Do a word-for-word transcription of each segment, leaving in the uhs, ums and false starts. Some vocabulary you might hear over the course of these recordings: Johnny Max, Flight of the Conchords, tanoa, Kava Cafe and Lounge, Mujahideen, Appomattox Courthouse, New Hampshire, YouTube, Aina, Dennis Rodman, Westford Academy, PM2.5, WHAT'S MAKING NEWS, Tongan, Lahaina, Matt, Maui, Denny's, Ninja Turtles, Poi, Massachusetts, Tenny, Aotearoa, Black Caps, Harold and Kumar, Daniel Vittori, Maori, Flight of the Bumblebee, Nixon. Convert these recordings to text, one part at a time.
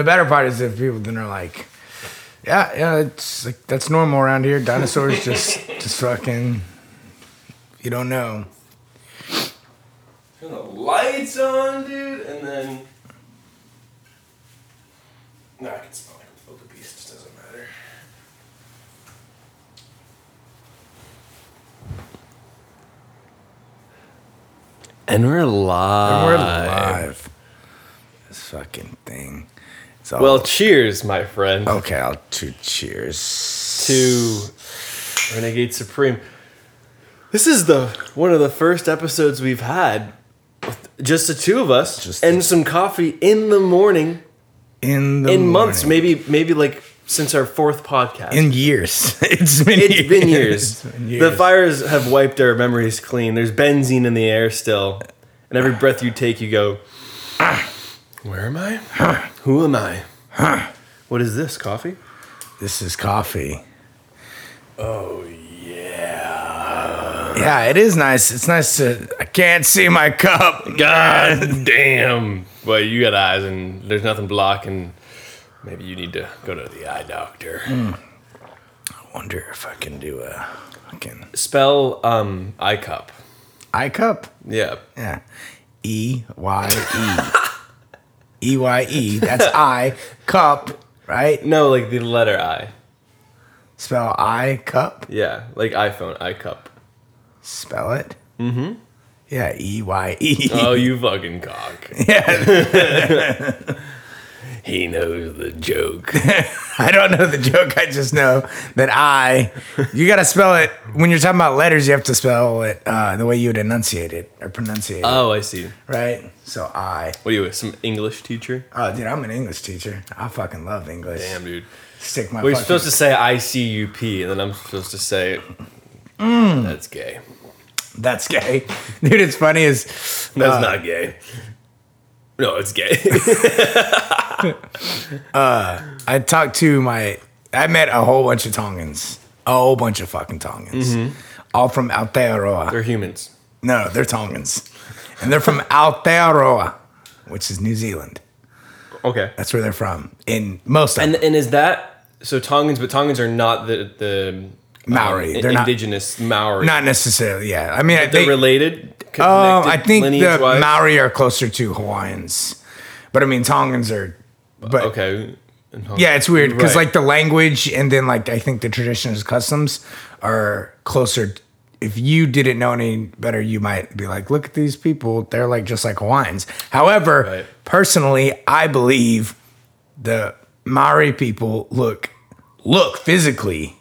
the better part is if people then are like, yeah, yeah, it's like that's normal around here. Dinosaurs just, just fucking, you don't know. Turn the lights on, dude, and then. Nah, I can smell like a poker piece. It just doesn't matter. And we're live. And we're live. This fucking thing. It's all well, cheers, my friend. Okay, I'll do cheers. To Renegade Supreme. This is the one of the first episodes we've had with just the two of us just and the- some coffee in the morning. In the in morning. Months, maybe maybe like since our fourth podcast. In years. It's been it's years. Been years. It's been years. The fires have wiped our memories clean. There's benzene in the air still. And every breath you take, you go, where am I? Huh. Who am I? Huh. What is this, coffee? This is coffee. Oh, yeah. Yeah, it is nice. It's nice to... I can't see my cup. God damn. Well, you got eyes, and there's nothing blocking. Maybe you need to go to the eye doctor. Mm. I wonder if I can do a fucking spell um, eye cup. Eye cup? Yeah. Yeah. E Y E. E Y E. That's I cup, right? No, like the letter I. Spell I cup? Yeah, like iPhone I cup. Spell it? Mm-hmm. Yeah, E Y E. Oh, you fucking cock. Yeah. He knows the joke. I don't know the joke. I just know that I... You got to spell it... When you're talking about letters, you have to spell it uh, the way you would enunciate it or pronunciate it. Oh, I see. Right? So, I... What are you, some English teacher? Oh, dude, I'm an English teacher. I fucking love English. Damn, dude. Stick my well, fucking... You're supposed to say I C U P, and then I'm supposed to say... Mm. That's gay. That's gay. Dude, it's funny is... Uh, That's not gay. No, it's gay. uh, I talked to my... I met a whole bunch of Tongans. A whole bunch of fucking Tongans. Mm-hmm. All from Aotearoa. They're humans. No, they're Tongans. And they're from Aotearoa, which is New Zealand. Okay. That's where they're from. In most of and, them. And is that... So Tongans, but Tongans are not the... the Maori. Um, they're indigenous not, Maori. Not necessarily, yeah. I mean, they're they, related. Oh, I think the wise? Maori are closer to Hawaiians, but I mean Tongans are. But, okay. Yeah, it's weird because right. like the language and then like I think the traditions, customs are closer. If you didn't know any better, you might be like, "Look at these people; they're like just like Hawaiians." However, right. personally, I believe the Maori people look look physically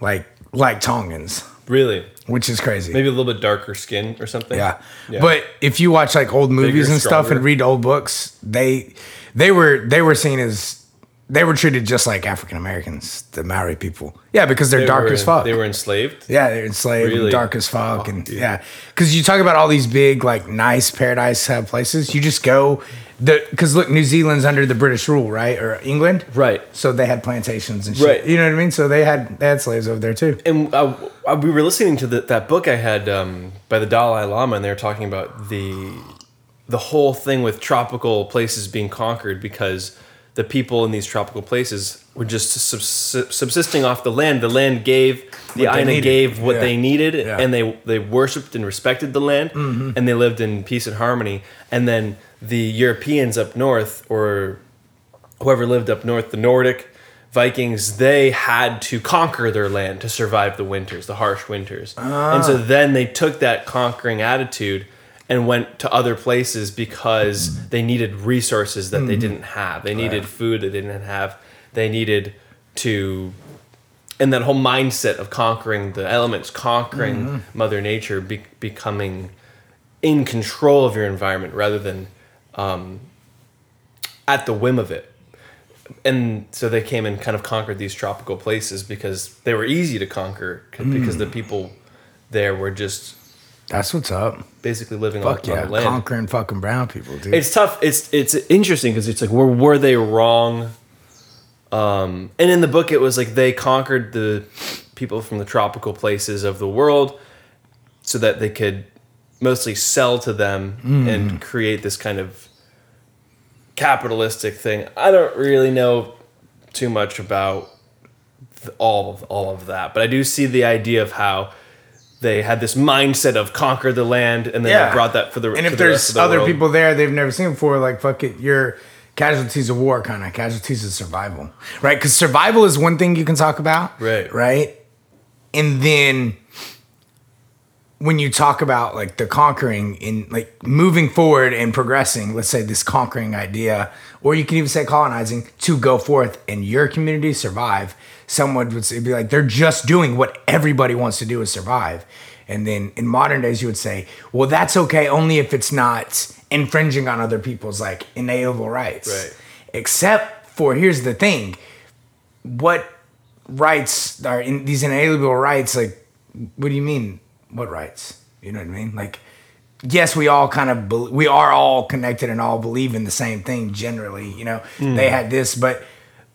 like. Like Tongans. Really? Which is crazy. Maybe a little bit darker skin or something. Yeah. yeah. But if you watch like old movies Bigger, and stronger. Stuff and read old books, they they were they were seen as they were treated just like African Americans, the Maori people. Yeah, because they're they dark were, as fuck. They were enslaved? Yeah, they're enslaved really? And dark as fuck. Oh, and dude. Yeah. Cause you talk about all these big, like nice paradise have places. You just go the cause look, New Zealand's under the British rule, right? Or England. Right. So they had plantations and shit. Right. You know what I mean? So they had they had slaves over there too. And uh, we were listening to the, that book I had um, by the Dalai Lama, and they were talking about the the whole thing with tropical places being conquered because the people in these tropical places were just subsisting off the land. The land gave, the Aina gave what yeah. they needed, yeah. and they they worshipped and respected the land, mm-hmm. and they lived in peace and harmony. And then the Europeans up north, or whoever lived up north, the Nordic Vikings, they had to conquer their land to survive the winters, the harsh winters. Ah. And so then they took that conquering attitude and went to other places because they needed resources that mm-hmm. they didn't have. They needed right. food that they didn't have. They needed to... And that whole mindset of conquering the elements, conquering mm-hmm. Mother Nature, be- becoming in control of your environment rather than um, at the whim of it. And so they came and kind of conquered these tropical places because they were easy to conquer mm. because the people there were just... That's what's up. Basically living Fuck on, yeah. on the land. Conquering fucking brown people, dude. It's tough. It's it's interesting because it's like, were, were they wrong? Um, and in the book, it was like they conquered the people from the tropical places of the world so that they could mostly sell to them mm. and create this kind of capitalistic thing. I don't really know too much about all of all of that, but I do see the idea of how they had this mindset of conquer the land, and then yeah. they brought that for the and if the there's the other world. People there they've never seen before, like fuck it, you're casualties of war, kind of casualties of survival, right? Because survival is one thing you can talk about, right? Right, and then when you talk about like the conquering in like moving forward and progressing, let's say this conquering idea, or you can even say colonizing, to go forth and your community survive. Someone would say, be like, they're just doing what everybody wants to do is survive. And then in modern days, you would say, well, that's okay only if it's not infringing on other people's like inalienable rights. Right. Except for, here's the thing, what rights are in these inalienable rights? Like, what do you mean? What rights? You know what I mean? Like, yes, we all kind of, be- we are all connected and all believe in the same thing generally, you know, mm. they had this, but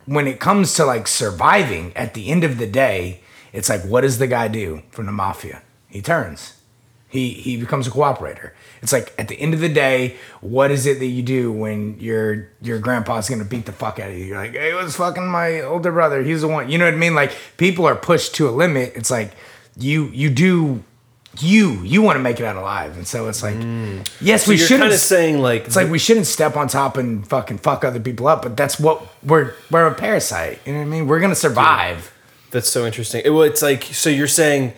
when it comes to like surviving at the end of the day, it's like, what does the guy do from the mafia? He turns, he, he becomes a cooperator. It's like, at the end of the day, what is it that you do when your, your grandpa's going to beat the fuck out of you? You're like, hey, it was fucking my older brother. He's the one, you know what I mean? Like, people are pushed to a limit. It's like you, you do, You you want to make it out alive, and so it's like, mm. yes, so we shouldn't. Kind of saying like it's the, like we shouldn't step on top and fucking fuck other people up, but that's what we're we're a parasite. You know what I mean? We're gonna survive. Dude, that's so interesting. It, well, it's like so you're saying,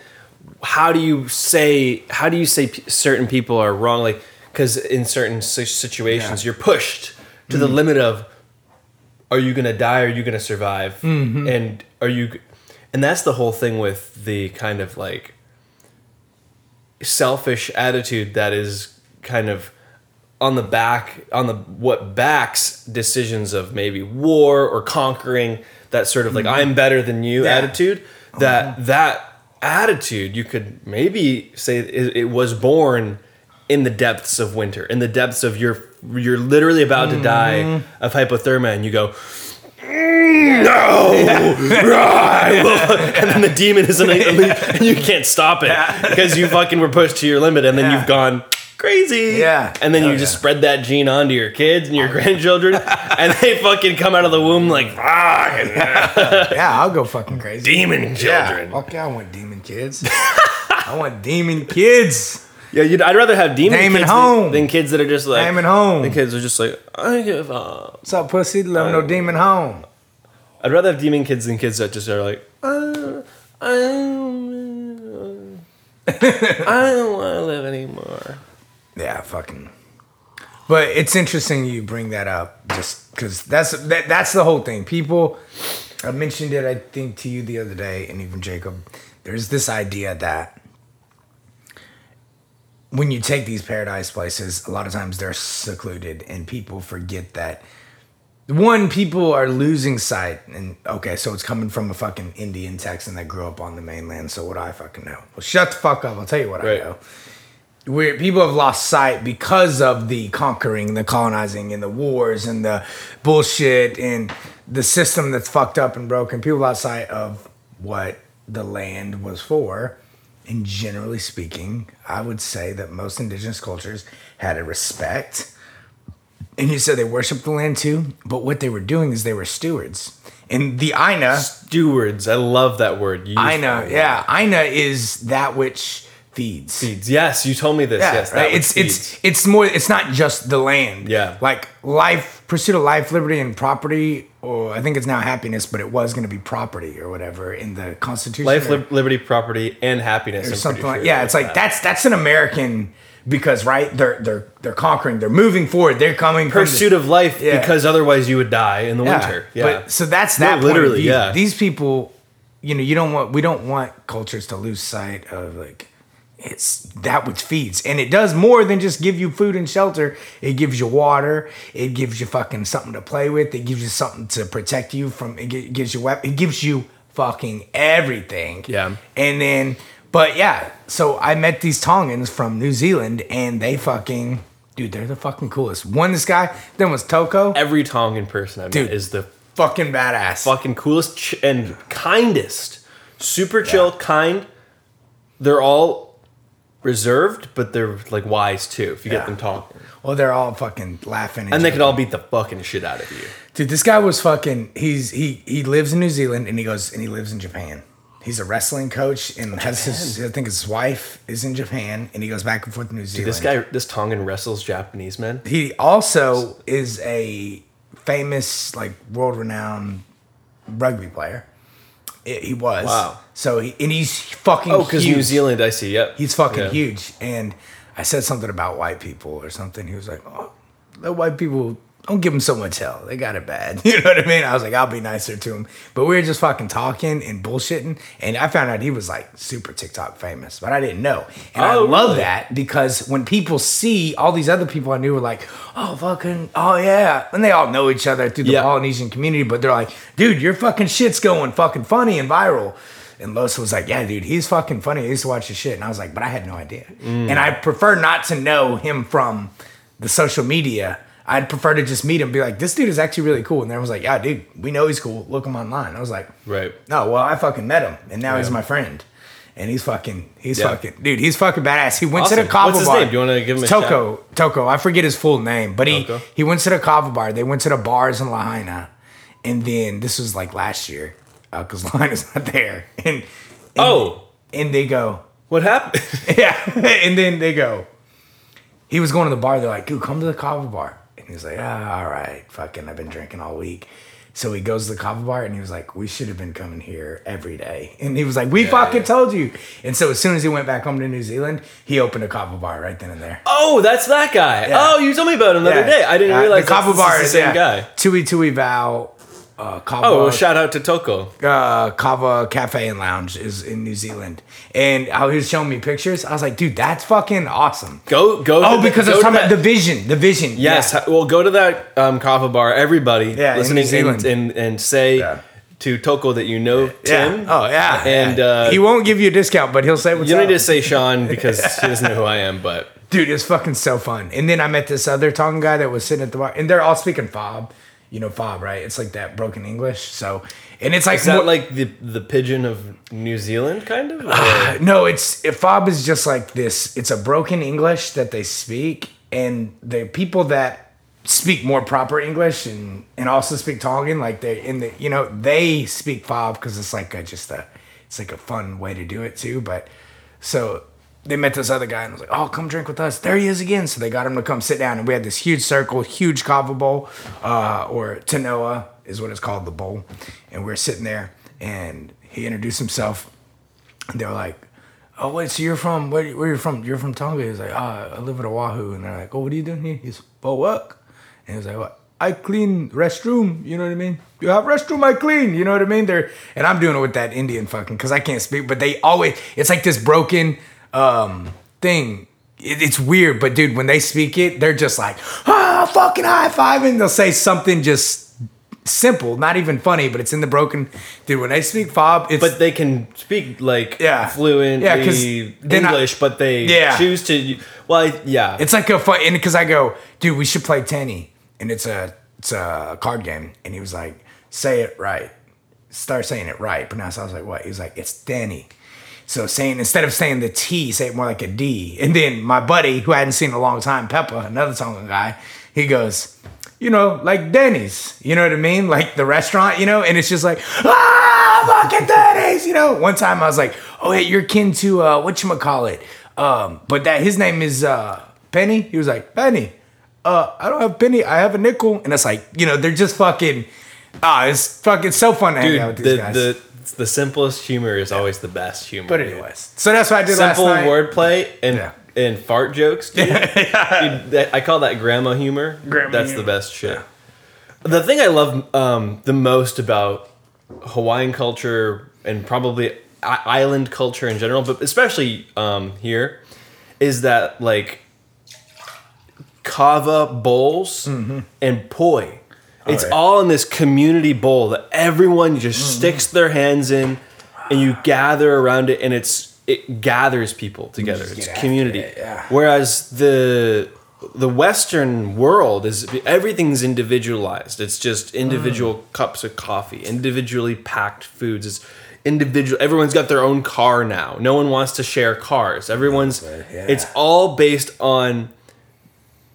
how do you say how do you say p- certain people are wrong? Like, because in certain situations yeah. you're pushed to mm. the limit of, are you gonna die? Or are you gonna survive? Mm-hmm. And are you? And that's the whole thing with the kind of like. Selfish attitude that is kind of on the back on the what backs decisions of maybe war or conquering, that sort of like mm-hmm. I'm better than you yeah. attitude that oh. that attitude you could maybe say it, it was born in the depths of winter, in the depths of your you're literally about mm-hmm. to die of hypothermia, and you go no, and then the demon is an elite, and you can't stop it because you fucking were pushed to your limit, and then yeah. you've gone crazy. Yeah, and then oh, you yeah. just spread that gene on to your kids and your grandchildren, and they fucking come out of the womb like fuck. Yeah, I'll go fucking crazy. Demon children. Yeah. Fuck yeah, I want demon kids. I want demon kids. Yeah, you'd, I'd rather have demon Damon kids than, than kids that are just like... Demon home. The kids are just like, I give up. What's up, pussy? Love I, no demon home. I'd rather have demon kids than kids that just are like, I, I, I don't want to live anymore. Yeah, fucking... But it's interesting you bring that up, just because that's, that, that's the whole thing. People... I mentioned it, I think, to you the other day, and even Jacob. There's this idea that when you take these paradise places, a lot of times they're secluded and people forget that. One, people are losing sight. And okay, so it's coming from a fucking Indian Texan that grew up on the mainland. So what do I fucking know? Well, shut the fuck up. I'll tell you what right. I know. Where people have lost sight because of the conquering, the colonizing, and the wars, and the bullshit, and the system that's fucked up and broken. People lost sight of what the land was for. And generally speaking, I would say that most indigenous cultures had a respect. And you said they worshiped the land too. But what they were doing is they were stewards. And the Aina... Stewards. I love that word. You Aina. Yeah. Aina is that which feeds. Feeds. Yes. You told me this. Yeah, yes. That right? It's it's it's more... It's not just the land. Yeah. Like life, pursuit of life, liberty, and property... Or I think it's now happiness, but it was going to be property or whatever in the Constitution. Life, or, liberty, property, and happiness, or something like. Sure yeah, it's like that. that's that's an American because right they're they're they're conquering, they're moving forward, they're coming. Pursuit the, of life yeah. because otherwise you would die in the yeah. winter. Yeah, but, so that's that. No, literally, point yeah. These people, you know, you don't want we don't want cultures to lose sight of like it's that which feeds, and it does more than just give you food and shelter. It gives you water. It gives you fucking something to play with. It gives you something to protect you from. It gives you weapon. It gives you fucking everything. Yeah. And then, but yeah. So I met these Tongans from New Zealand, and they fucking dude, they're the fucking coolest. One, this guy. Then was Toko. Every Tongan person I met dude, is the fucking badass, fucking coolest ch- and kindest, super chill, yeah. kind. They're all. reserved, but they're like wise too. If you yeah. get them talking, well, they're all fucking laughing, and, and they could all beat the fucking shit out of you, dude. This guy was fucking. He's he he lives in New Zealand, and he goes and he lives in Japan. He's a wrestling coach, and has his. I think his wife is in Japan, and he goes back and forth to New Zealand. Dude, this guy, this Tongan wrestles Japanese men. He also is a famous, like, world renowned rugby player. It, he was. Wow. So he, and he's fucking huge. Oh, because New Zealand, I see, yep. He's fucking yeah. huge. And I said something about white people or something. He was like, oh, the white people, don't give them so much hell. They got it bad. You know what I mean? I was like, I'll be nicer to them. But we were just fucking talking and bullshitting. And I found out he was like super TikTok famous, but I didn't know. And oh, I love really? that, because when people see all these other people I knew were like, oh, fucking, oh, yeah. And they all know each other through the yeah. Polynesian community. But they're like, dude, your fucking shit's going fucking funny and viral. And Losa was like, yeah, dude, he's fucking funny. I used to watch his shit. And I was like, but I had no idea. Mm. And I prefer not to know him from the social media. I'd prefer to just meet him and be like, this dude is actually really cool. And everyone's like, yeah, dude, we know he's cool. Look him online. I was like, right. No, well, I fucking met him. And now yeah. he's my friend. And he's fucking, he's yeah. fucking, dude, he's fucking badass. He went awesome. to the Kava Bar. What's his name? Do you want to give him a shout? Toko. Toko. I forget his full name. But he, he went to the Kava Bar. They went to the bars in Lahaina. And then this was like last year because uh, Lahaina's not there. And, and Oh. And they go. What happened? yeah. And then they go. He was going to the bar. They're like, dude, come to the Kava Bar. He's like, ah, all right, fucking, I've been drinking all week. So he goes to the Kava Bar, and he was like, we should have been coming here every day. And he was like, we yeah, fucking yeah. told you. And so as soon as he went back home to New Zealand, he opened a Kava Bar right then and there. Oh, that's that guy. Yeah. Oh, you told me about him the yeah. other day. I didn't uh, realize the Kava Bar is the same yeah. guy. Tui Tui Vau. Uh, Kava, oh, well, shout out to Toko. Uh, Kava Cafe and Lounge is in New Zealand, and how he was showing me pictures. I was like, "Dude, that's fucking awesome." Go, go. Oh, because the, I was talking about the vision, the vision. Yes, yeah. well, go to that um, Kava Bar, everybody yeah, listening, and, and and say yeah. to Toko that you know Tim. Yeah. Oh yeah, and uh, he won't give you a discount, but he'll say what's you up. You need to say Sean because he doesn't know who I am, but dude, it's fucking so fun. And then I met this other Tongan guy that was sitting at the bar, and they're all speaking F O B. You know F O B, right? It's like that broken English. So, and it's like is that more, like the the pidgin of New Zealand, kind of. Uh, no, it's F O B is just like this. It's a broken English that they speak, and the people that speak more proper English and, and also speak Tongan, like they in the you know they speak F O B because it's like a, just a it's like a fun way to do it too. But so they met this other guy and was like, oh, come drink with us. There he is again. So they got him to come sit down. And we had this huge circle, huge kava bowl, uh, or tanoa is what it's called, the bowl. And we were sitting there and he introduced himself. And they were like, oh, wait, so you're from, where, where are you from? You're from Tonga. He's like, ah, oh, I live in Oahu. And they're like, oh, what are you doing here? He's, for work. And he's like, what? I clean restroom, you know what I mean? You have restroom, I clean, you know what I mean? They're, and I'm doing it with that Indian fucking, because I can't speak, but they always, it's like this broken, Um, thing. It, it's weird, but dude, when they speak it, they're just like, ah, fucking high fiving. They'll say something just simple, not even funny, but it's in the broken. Dude, when they speak F O B, it's. But they can speak like yeah. fluently yeah, English, I, but they yeah. choose to. Well, yeah. It's like a fun. And because I go, dude, we should play Tenny. And it's a, it's a card game. And he was like, say it right. Start saying it right. Pronounce it. I was like, what? He was like, it's Denny. So saying, instead of saying the T, say it more like a D. And then my buddy, who I hadn't seen in a long time, Peppa, another Tongan guy, he goes, you know, like Denny's. You know what I mean? Like the restaurant, you know? And it's just like, ah, fucking Denny's, you know? One time I was like, oh, hey, you're kin to, uh, whatchamacallit? Um, but that his name is uh, Penny. He was like, Penny, uh, I don't have penny. I have a nickel. And it's like, you know, they're just fucking, ah, uh, it's fucking so fun to Dude, hang out with these the, guys. The- The simplest humor is always the best humor. But anyways, so that's what I did last night. Simple wordplay and yeah. and fart jokes. Dude. yeah. dude, I call that grandma humor. Grandma that's humor. The best shit. Yeah. The thing I love um, the most about Hawaiian culture and probably island culture in general, but especially um, here, is that like kava bowls mm-hmm. and poi. It's all, right. all in this community bowl that everyone just mm. sticks their hands in, and you gather around it, and it's it gathers people together. It's community. It, yeah. Whereas the the Western world is everything's individualized. It's just individual mm. cups of coffee, individually packed foods. It's individual. Everyone's got their own car now. No one wants to share cars. Everyone's. Yeah. It's all based on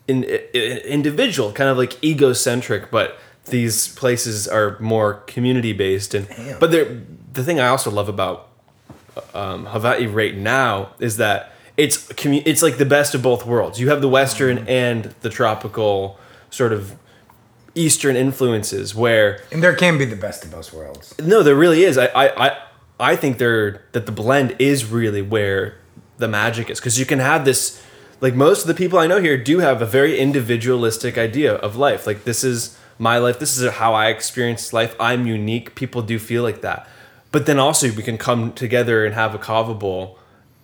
in, in, individual, kind of like egocentric. But these places are more community based. And Damn. but the thing I also love about um, Hawaii right now is that. It's commu- it's like the best of both worlds. You have the Western mm-hmm. and the tropical sort of Eastern influences where... And there can be the best of both worlds. No, there really is. I I, I, I think there that the blend is really where the magic is. Because you can have this... Like most of the people I know here do have a very individualistic idea of life. Like this is my life. This is how I experience life. I'm unique. People do feel like that. But then also we can come together and have a kava bowl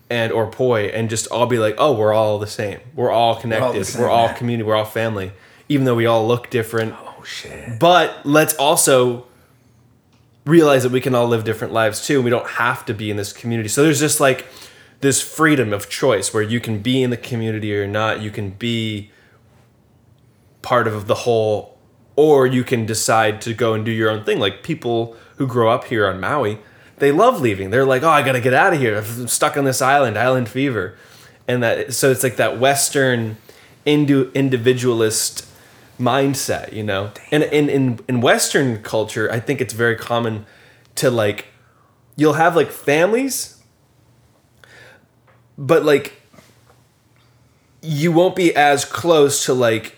and or poi and just all be like, oh, we're all the same. We're all connected. We're all, the same, we're all community. We're all family. Even though we all look different. Oh, shit. But let's also realize that we can all live different lives, too. We don't have to be in this community. So there's just, like, this freedom of choice where you can be in the community or not. You can be part of the whole, or you can decide to go and do your own thing. Like, people who grow up here on Maui, they love leaving. They're like, oh, I got to get out of here. I'm stuck on this island, island fever. And that, so it's like that Western Indo- individualist mindset, you know? Damn. And in, in, in Western culture, I think it's very common to like, you'll have like families, but like, you won't be as close to like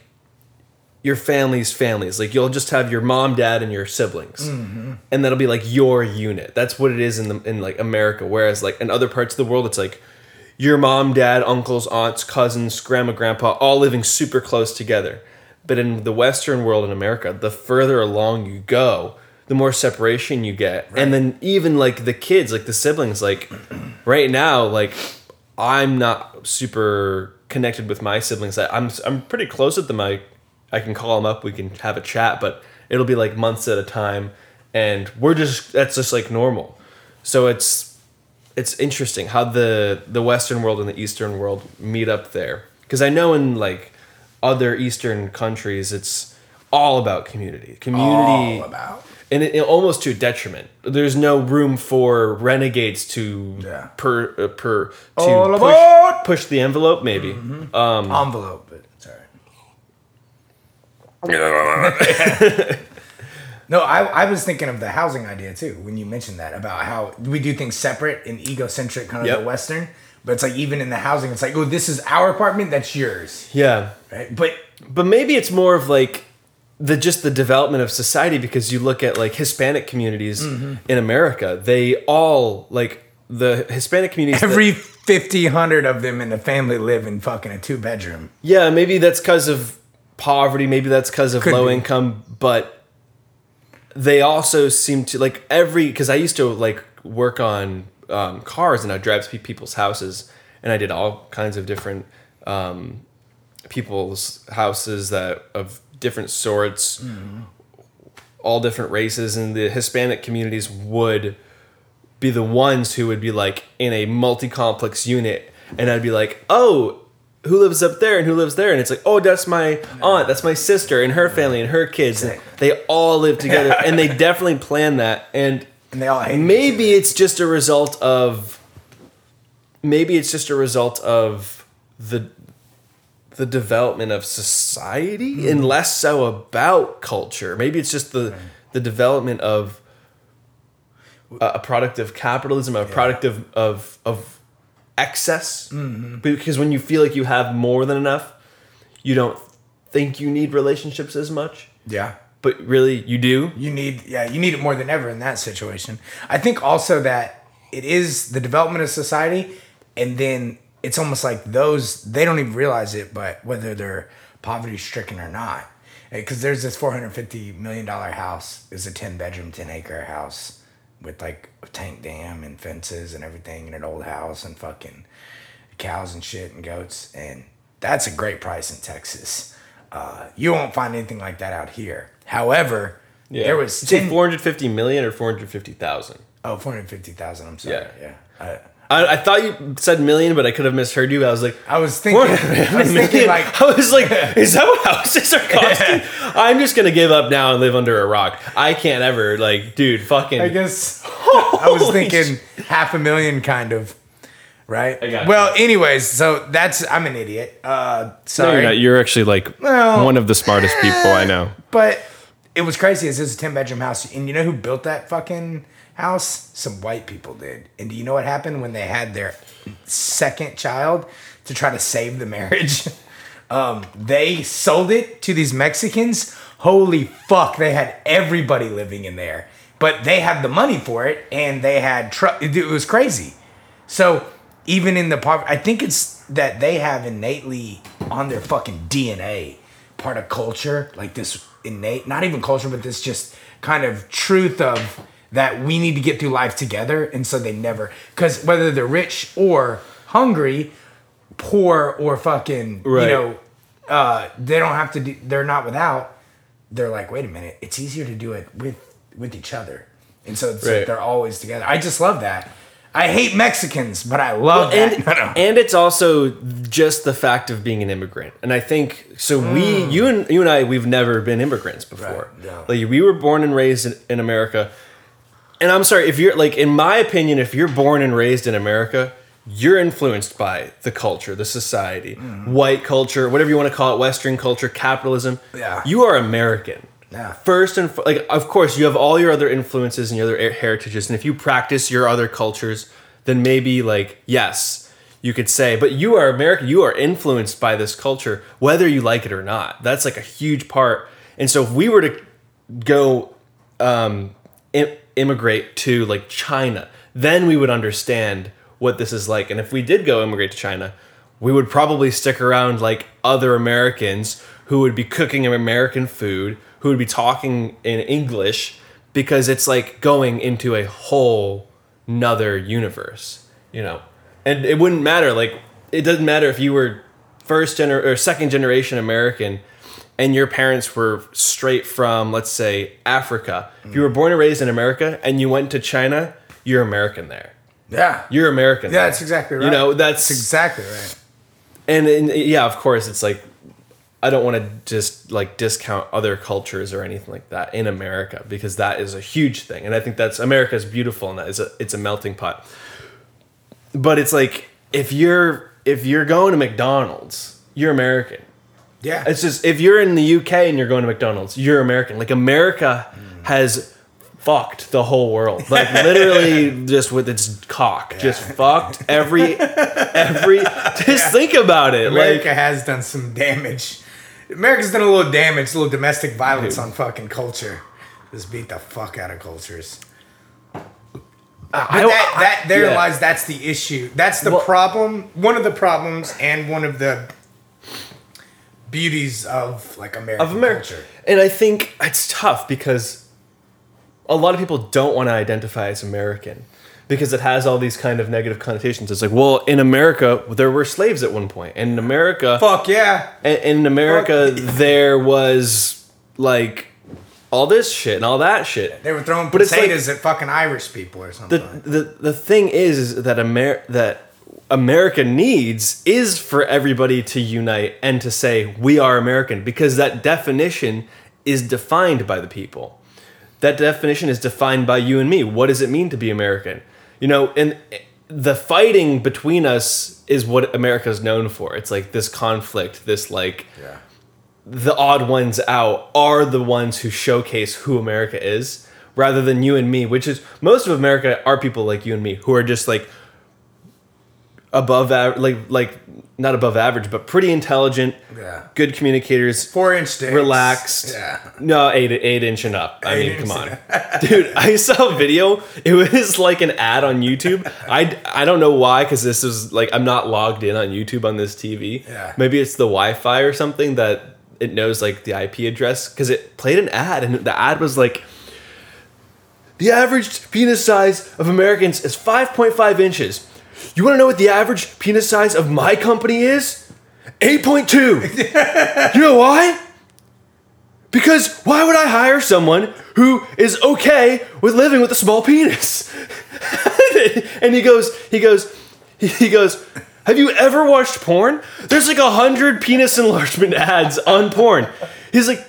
your family's families. Like you'll just have your mom, dad, and your siblings. Mm-hmm. And that'll be like your unit. That's what it is in the, in like America. Whereas like in other parts of the world, it's like your mom, dad, uncles, aunts, cousins, grandma, grandpa, all living super close together. But in the Western world in America, the further along you go, the more separation you get. Right. And then even like the kids, like the siblings, like right now, like I'm not super connected with my siblings. I'm, I'm pretty close with them. I, I can call them up, we can have a chat, but it'll be like months at a time, and we're just, that's just like normal. So it's it's interesting how the, the Western world and the Eastern world meet up there. Because I know in like other Eastern countries, it's all about community. Community. All about. And it, it almost to a detriment. There's no room for renegades to yeah. per uh, per to push, push the envelope, maybe. Mm-hmm. Um, envelope, but it's all right. No, I, I was thinking of the housing idea too when you mentioned that about how we do things separate and egocentric, kind of yep. the Western. But it's like even in the housing, it's like, oh, this is our apartment, that's yours. Yeah, right. But but maybe it's more of like the just the development of society, because you look at like Hispanic communities mm-hmm. in America, they all like the Hispanic communities. Every that, fifty, one hundred of them in the family live in fucking a two bedroom. Yeah, maybe that's because of poverty, maybe that's because of Could low be. income, but they also seem to like every, because I used to like work on um, cars and I drive to people's houses, and I did all kinds of different um, people's houses that of different sorts, mm. all different races, and the Hispanic communities would be the ones who would be like in a multi-complex unit, and I'd be like, oh, who lives up there and who lives there, and it's like, oh, that's my aunt, that's my sister and her family and her kids, and they all live together, and they definitely plan that, and, and they all hate maybe it's just a result of maybe it's just a result of the the development of society mm. and less so about culture. Maybe it's just the right. the development of uh, a product of capitalism, a yeah. product of of of excess mm-hmm. because when you feel like you have more than enough, you don't think you need relationships as much. Yeah, but really you do. You need yeah, you need it more than ever in that situation. I think also that it is the development of society, and then it's almost like those they don't even realize it, but whether they're poverty stricken or not, because there's this four hundred fifty million dollars house is a ten bedroom, ten acre house with like a tank dam and fences and everything and an old house and fucking cows and shit and goats. And that's a great price in Texas. Uh, you won't find anything like that out here. However, yeah. there was... ten- four hundred fifty million or four hundred fifty thousand? Oh, four hundred fifty thousand. I'm sorry. Yeah. yeah. I, I, I thought you said million, but I could have misheard you. I was like, I was thinking, I was thinking like, I was like, is that what houses are costing? I'm just gonna give up now and live under a rock. I can't ever, like, dude, fucking. I guess I was thinking sh- half a million, kind of, right? I got well, you. anyways, so that's I'm an idiot. Uh, sorry, no, you're not. You're actually like well, one of the smartest people I know. But it was crazy. It's a ten bedroom house, and you know who built that fucking house? Some white people did. And do you know what happened when they had their second child to try to save the marriage? Um, they sold it to these Mexicans. Holy fuck, they had everybody living in there. But they had the money for it, and they had truck. It was crazy. So even in the poverty, I think it's that they have innately on their fucking D N A part of culture, like this innate, not even culture, but this just kind of truth of that we need to get through life together. And so they never, because whether they're rich or hungry, poor or fucking, right. you know, uh, they don't have to, do, they're not without. They're like, wait a minute, it's easier to do it with, with each other. And so it's right. like they're always together. I just love that. I hate Mexicans, but I love well, and, that. No, no. And it's also just the fact of being an immigrant. And I think, so mm. we, you and you and I, we've never been immigrants before. Right. No. Like, we were born and raised in, in America. And I'm sorry, if you're like, in my opinion, if you're born and raised in America, you're influenced by the culture, the society, mm. white culture, whatever you want to call it, Western culture, capitalism. Yeah. You are American. Yeah. First and like, of course, you have all your other influences and your other heritages. And if you practice your other cultures, then maybe like, yes, you could say, but you are American. You are influenced by this culture, whether you like it or not. That's like a huge part. And so if we were to go um, im- immigrate to like China, then we would understand what this is like. And if we did go immigrate to China, we would probably stick around like other Americans who would be cooking American food, who would be talking in English, because it's like going into a whole nother universe, you know? And it wouldn't matter. Like, it doesn't matter if you were first gener- or second generation American and your parents were straight from, let's say, Africa. Mm. If you were born and raised in America and you went to China, you're American there. Yeah. You're American yeah, there. Yeah, that's exactly right. You know, that's, that's exactly right. And, and yeah, of course, it's like, I don't want to just like discount other cultures or anything like that in America, because that is a huge thing. And I think that's, America's beautiful, and that is a, it's a melting pot. But it's like, if you're, if you're going to McDonald's, you're American. Yeah. It's just, if you're in the U K and you're going to McDonald's, you're American. Like, America mm. has fucked the whole world. Like, literally just with its cock. Yeah. Just fucked every, every, just yeah. think about it. America like, has done some damage. America's done a little damage, a little domestic violence Dude. on fucking culture. Just beat the fuck out of cultures. Uh, I, that, I, that there yeah. lies, that's the issue. That's the well, problem. One of the problems, and one of the beauties of like American of America. culture. And I think it's tough because a lot of people don't want to identify as American because it has all these kind of negative connotations. It's like, well, in America, there were slaves at one point. And in America... Fuck, yeah. And in America, Fuck. there was, like, all this shit and all that shit. They were throwing but potatoes like, at fucking Irish people or something. The, like that. the, the thing is, is that, Amer- that America needs is for everybody to unite and to say, we are American. Because that definition is defined by the people. That definition is defined by you and me. What does it mean to be American? You know, and the fighting between us is what America's known for. It's like this conflict, this like yeah. the odd ones out are the ones who showcase who America is, rather than you and me, which is most of America are people like you and me who are just like above average, like, like not above average, but pretty intelligent, yeah. good communicators, four inch sticks, relaxed. Yeah. No, eight, eight inch and up. I eight mean, come on, dude, I saw a video. It was like an ad on YouTube. I, I don't know why. Cause this is like, I'm not logged in on YouTube on this T V. Yeah. Maybe it's the Wi-Fi or something that it knows like the I P address. Cause it played an ad and the ad was like, the average penis size of Americans is five point five inches. You want to know what the average penis size of my company is? eight point two. You know why? Because why would I hire someone who is okay with living with a small penis? And he goes, he goes, he goes, have you ever watched porn? There's like a hundred penis enlargement ads on porn. He's like,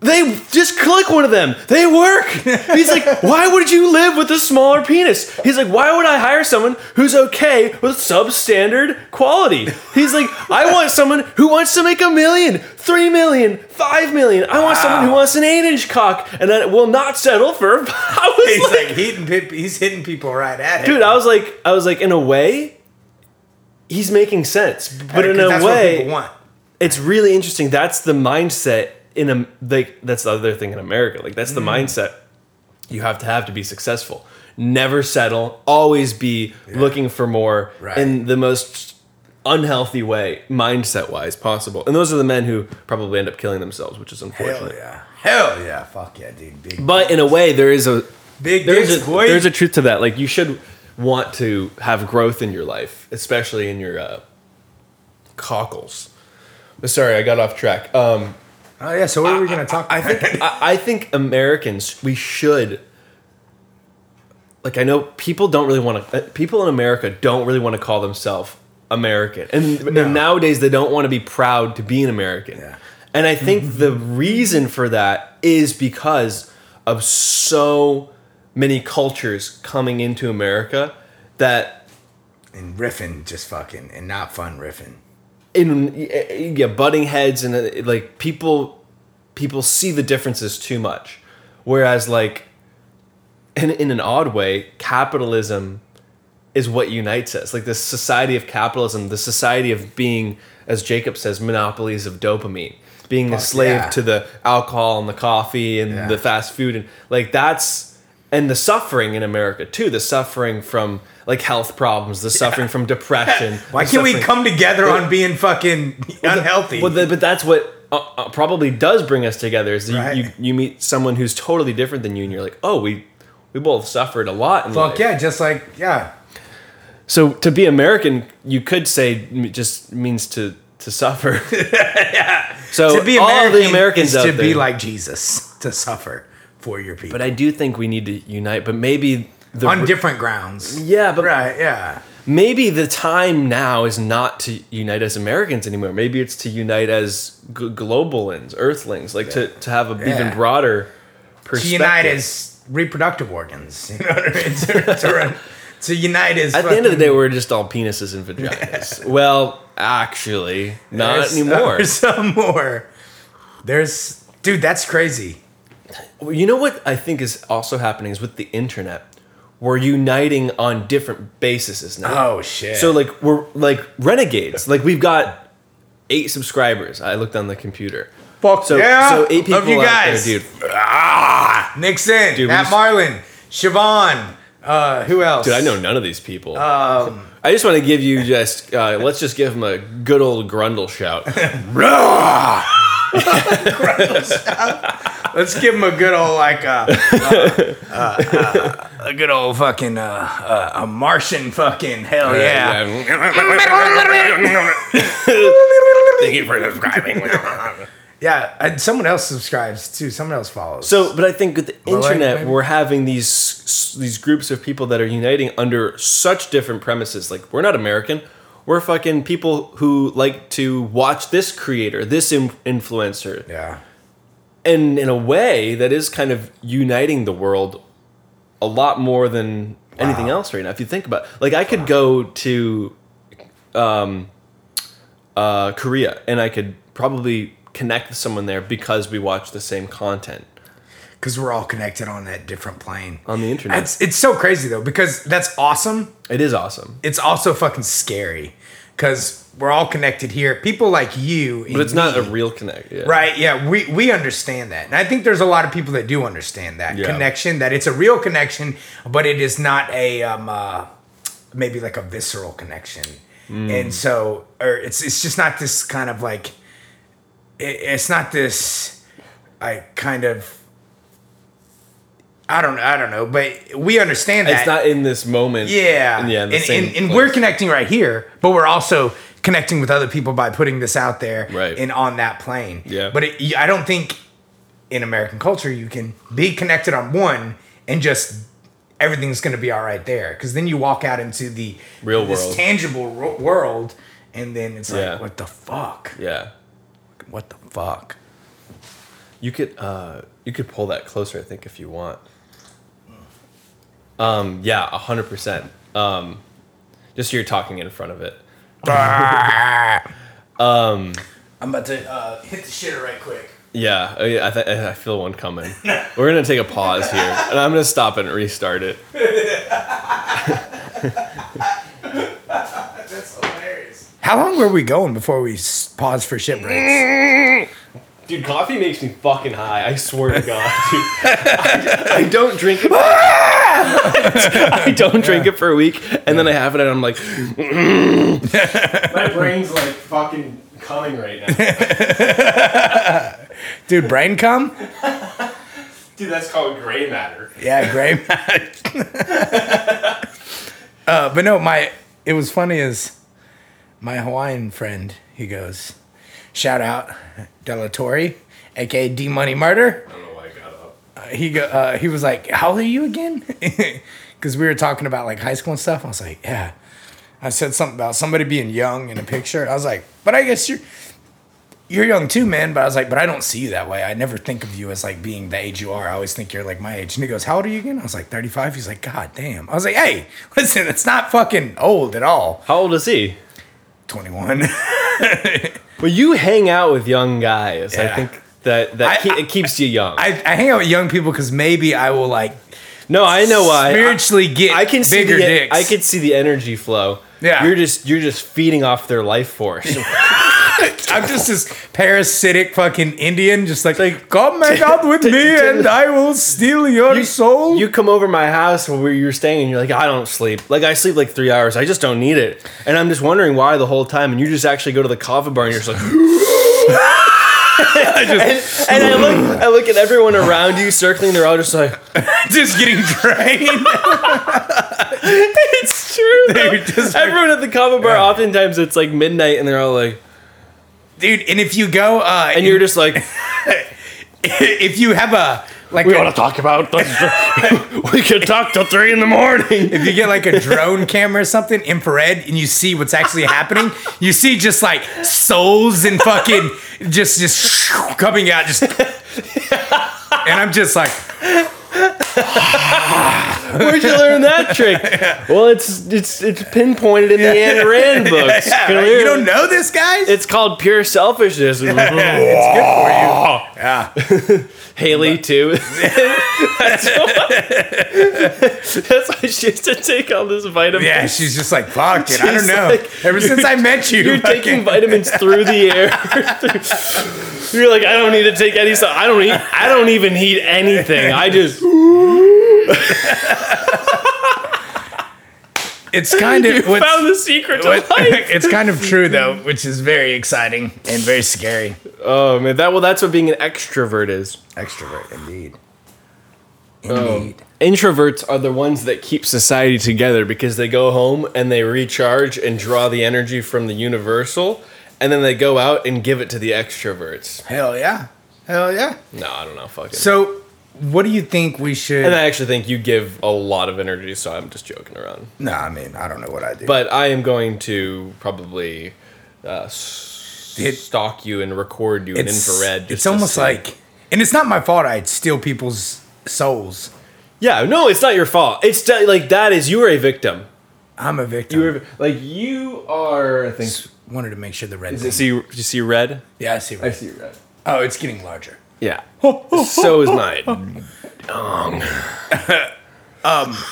they just click one of them. They work. He's like, why would you live with a smaller penis? He's like, why would I hire someone who's okay with substandard quality? He's like, I want someone who wants to make a million, three million, five million. I want wow. someone who wants an eight-inch cock, and I will not settle for. I was he's like, like hitting pe- he's hitting people right at it. Dude, I was like, I was like, in a way, he's making sense, but in a way, want. It's really interesting. That's the mindset. In a, like that's the other thing in America. Like that's the mm. mindset you have to have to be successful. Never settle. Always be yeah. looking for more right. in the most unhealthy way, mindset wise possible. And those are the men who probably end up killing themselves, which is unfortunate. Hell yeah! Hell yeah! Fuck yeah, dude! Big but in a way, there is a big there is a, there's a truth to that. Like you should want to have growth in your life, especially in your uh, cockles. Sorry, I got off track. Um, Oh yeah, so what are we I, gonna talk? I, about? I think I, I think Americans we should like I know people don't really want to people in America don't really want to call themselves American, and, no. and nowadays they don't want to be proud to be an American. Yeah. And I think mm-hmm. the reason for that is because of so many cultures coming into America that and riffing just fucking and not fun riffing. In yeah, butting heads and uh, like people, people see the differences too much, whereas like, in in an odd way, capitalism is what unites us. Like this society of capitalism, the society of being, as Jacob says, monopolies of dopamine, being Fuck, a slave yeah. to the alcohol and the coffee and yeah. the fast food and like that's and the suffering in America too. The suffering from. Like health problems, the suffering yeah. from depression. Why can't we come together on being fucking well, unhealthy? The, well, the, but that's what uh, uh, probably does bring us together. Is right. you, you you meet someone who's totally different than you, and you're like, oh, we we both suffered a lot. In Fuck life. yeah, just like yeah. So to be American, you could say just means to to suffer. yeah. So to be American all the Americans is out to there, be like Jesus, to suffer for your people. But I do think we need to unite. But maybe. The, on different grounds. Yeah, but right, yeah. Maybe the time now is not to unite as Americans anymore. Maybe it's to unite as g- globalins, earthlings, like yeah. to, to have an yeah. even broader perspective. To unite as reproductive organs. You know what I mean? to, to, run, to unite as... At fucking, the end of the day, we're just all penises and vaginas. well, actually, not there's, anymore. There's some more. There's... Dude, that's crazy. You know what I think is also happening is with the internet. We're uniting on different bases now. Oh shit! So like we're like renegades. Like we've got eight subscribers. I looked on the computer. Fuck so, yeah! So eight people. Love you guys, there, dude. Ah, Nixon, dude, Matt, Marlin, Siobhan. Uh, who else? Dude, I know none of these people. Um, I just want to give you just. Uh, let's just give them a good old Grundle shout. Grundle shout. Let's give him a good old like uh, uh, uh, uh, a good old fucking uh, uh, a Martian fucking hell yeah. yeah. Thank you for subscribing. yeah, and someone else subscribes too. Someone else follows. So, but I think with the well, internet, like, we're having these these groups of people that are uniting under such different premises. Like we're not American. We're fucking people who like to watch this creator, this influencer. Yeah. And in a way, that is kind of uniting the world a lot more than wow. anything else right now. If you think about it. Like, I could wow. go to um, uh, Korea, and I could probably connect with someone there because we watch the same content. Because we're all connected on that different plane. On the internet. It's, it's so crazy, though, because that's awesome. It is awesome. It's also fucking scary. Because we're all connected here. People like you. But it's me, not a real connect. Yeah. Right. Yeah. We we understand that. And I think there's a lot of people that do understand that yeah. connection, that it's a real connection, but it is not a um, uh, maybe like a visceral connection. Mm. And so or it's it's just not this kind of like it, it's not this I kind of. I don't I don't know, but we understand that. It's not in this moment. Yeah. And, yeah, in the and, same and, and we're connecting right here, but we're also connecting with other people by putting this out there right. and on that plane. Yeah. But it, I don't think in American culture you can be connected on one and just everything's going to be all right there. Because then you walk out into the real this world, tangible ro- world, and then it's yeah. like, what the fuck? Yeah. What the fuck? You could uh, you could pull that closer, I think, if you want. Um, yeah, a hundred percent. Um, just so you're talking in front of it. um, I'm about to uh, hit the shitter right quick. Yeah, I th- I feel one coming. We're gonna take a pause here, and I'm gonna stop and restart it. That's hilarious. How long were we going before we paused for shit breaks? Dude, coffee makes me fucking high. I swear to God, dude. I, I don't drink it. I don't drink it for a week, and yeah. then I have it, and I'm like, my brain's like fucking coming right now. Dude, brain cum? Dude, that's called gray matter. Yeah, gray matter. uh, but no, my it was funny as my Hawaiian friend, he goes, shout out De La Torre, aka D Money Murder. I don't know why I got up. Uh, he go, uh, he was like, how old are you again? Because we were talking about like high school and stuff. I was like, yeah. I said something about somebody being young in a picture. I was like, but I guess you're. You're young too, man. But I was like, but I don't see you that way. I never think of you as like being the age you are. I always think you're like my age. And he goes, how old are you again? I was like, thirty-five. He's like, God damn. I was like, hey, listen, it's not fucking old at all. How old is he? twenty-one. Well, you hang out with young guys. Yeah. I think that, that I, ke- it keeps you young. I, I hang out with young people because maybe I will like. No, I know why. Spiritually I, get I can bigger see the, dicks. I can see the energy flow. Yeah. You're just, you're just feeding off their life force. I'm just this parasitic fucking Indian, just like, like come hang out with me and I will steal your you, soul. You come over my house where you're staying and you're like, I don't sleep. Like, I sleep like three hours. I just don't need it. And I'm just wondering why the whole time. And you just actually go to the Kava Bar and you're just like, I just, and, and I look I look at everyone around you circling. They're all just like, just getting drained. It's true, though. Just everyone like, at the Kava Bar, yeah. oftentimes it's like midnight and they're all like, dude, and if you go, uh, and you're just like, if you have a like, we a, want to talk about this. We could talk till three in the morning. If you get like a drone camera or something, infrared, and you see what's actually happening, you see just like souls and fucking just just coming out, just, and I'm just like. Where'd you learn that trick? Well, it's it's it's pinpointed in the Ayn Rand books. Yeah, yeah, right? You don't know this, guys? It's called pure selfishness. It's good for you. Yeah. Haley, too. That's, why, that's why she has to take all this vitamin. Yeah, she's just like, fuck it. I don't know. Like, ever since I met you. You're fucking taking vitamins through the air. You're like, I don't need to take any stuff. I don't eat, I don't even eat anything. I just... It's kind of you found the secret to what, life. It's kind of true though, which is very exciting and very scary. Oh man, that well, that's what being an extrovert is. Extrovert, indeed. Indeed. Um, introverts are the ones that keep society together because they go home and they recharge and draw the energy from the universal, and then they go out and give it to the extroverts. Hell yeah! Hell yeah! No, I don't know. Fuck it. So. What do you think we should... And I actually think you give a lot of energy, so I'm just joking around. No, I mean, I don't know what I do. But I am going to probably uh, it, stalk you and record you in infrared. It's almost like... And it's not my fault I steal people's souls. Yeah, no, it's not your fault. It's t- like that is... You were a victim. I'm a victim. You were, like, you are... I think... Just wanted to make sure the red... Is it, see, do you see red? Yeah, I see red. I see red. Oh, it's getting larger. Yeah. So is my dong. um,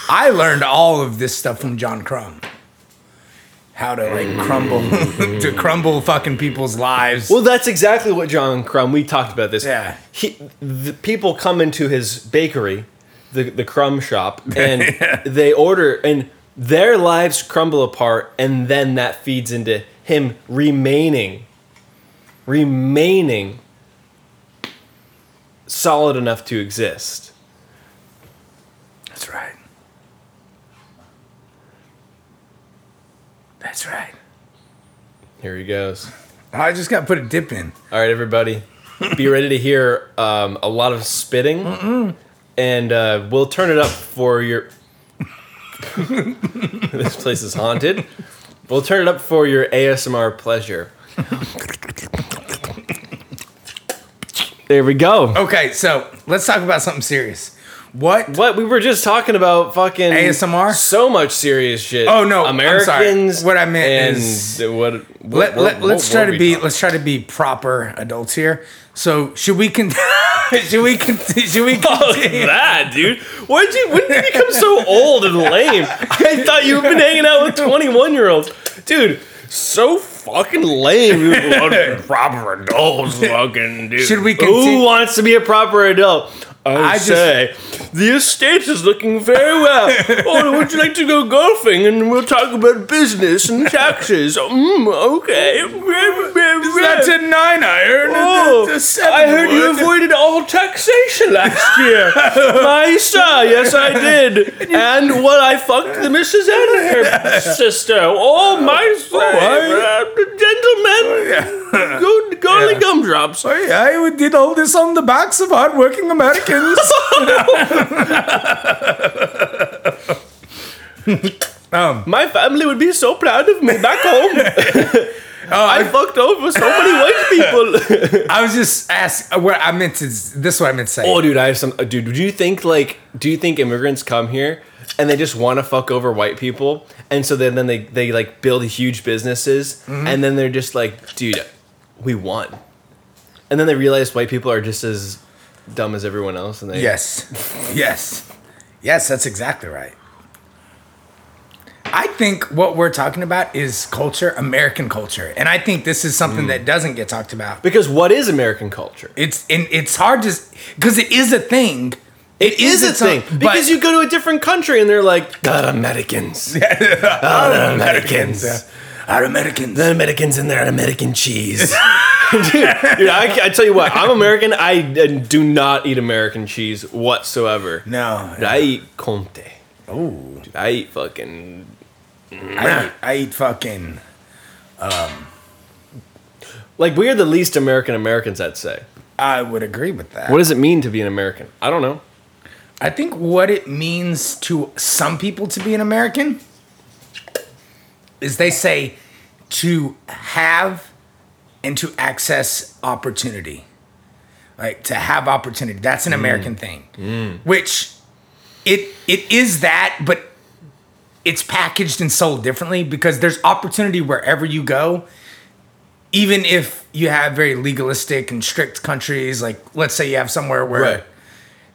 I learned all of this stuff from John Crumb. How to like crumble, to crumble fucking people's lives. Well, that's exactly what John Crumb. We talked about this. Yeah. He, the people come into his bakery, the the Crumb shop, and yeah. they order, and their lives crumble apart, and then that feeds into him remaining, remaining. solid enough to exist. That's right. That's right. Here he goes. I just got to put a dip in. All right, everybody. Be ready to hear um, a lot of spitting. Mm-mm. And uh, we'll turn it up for your... This place is haunted. We'll turn it up for your A S M R pleasure. There we go. Okay, so let's talk about something serious. What? What? We were just talking about fucking A S M R? So much serious shit. Oh no, Americans. I'm sorry. What I meant is what, what, let, what, let, what let's try to be talking? let's try to be proper adults here. So should we con- should we con- should we continue? Fuck that, dude? Why did you when did you become so old and lame? I thought you've been hanging out with twenty-one year olds, dude. So fucking lame. You fucking proper adults, fucking dude. Should we continue? Who wants to be a proper adult? I, I say, just, the estate is looking very well. Oh, would you like to go golfing? And we'll talk about business and taxes. Mm, okay. That's a nine iron. Oh, a, a seven I heard wood. You avoided all taxation last year. My son, yes, I did. And what I fucked the missus and her sister. Oh, my son. Oh, uh, gentlemen. Yeah. Go, go yeah. Gumdrops. Oh, yeah, we did all this on the backs of hardworking Americans. um, My family would be so proud of me back home. uh, I, I fucked over so many white people. I was just asking. What I meant to this is what I meant to say. Oh, dude, I have some. Uh, dude, do you think like do you think immigrants come here and they just want to fuck over white people, and so then then they they like build huge businesses, mm-hmm. and then they're just like, dude, we won, and then they realize white people are just as dumb as everyone else, and they yes, yes, yes. That's exactly right. I think what we're talking about is culture, American culture, and I think this is something mm. that doesn't get talked about. Because what is American culture? It's and it's hard to because it is a thing. It, it is, is a thing. Own, because you go to a different country and they're like, God, Americans. God, oh, Americans. Yeah. Our Americans. The Americans and their American cheese. Dude, dude I, I tell you what, I'm American. I do not eat American cheese whatsoever. No. Dude, no. I eat Conte. Oh. Dude, I eat fucking... I eat, I eat fucking... Um, like, we are the least American Americans, I'd say. I would agree with that. What does it mean to be an American? I don't know. I think what it means to some people to be an American is they say to have... and to access opportunity. Like, to have opportunity. That's an American mm. thing. Mm. Which, it it is that, but it's packaged and sold differently because there's opportunity wherever you go. Even if you have very legalistic and strict countries, like, let's say you have somewhere where right.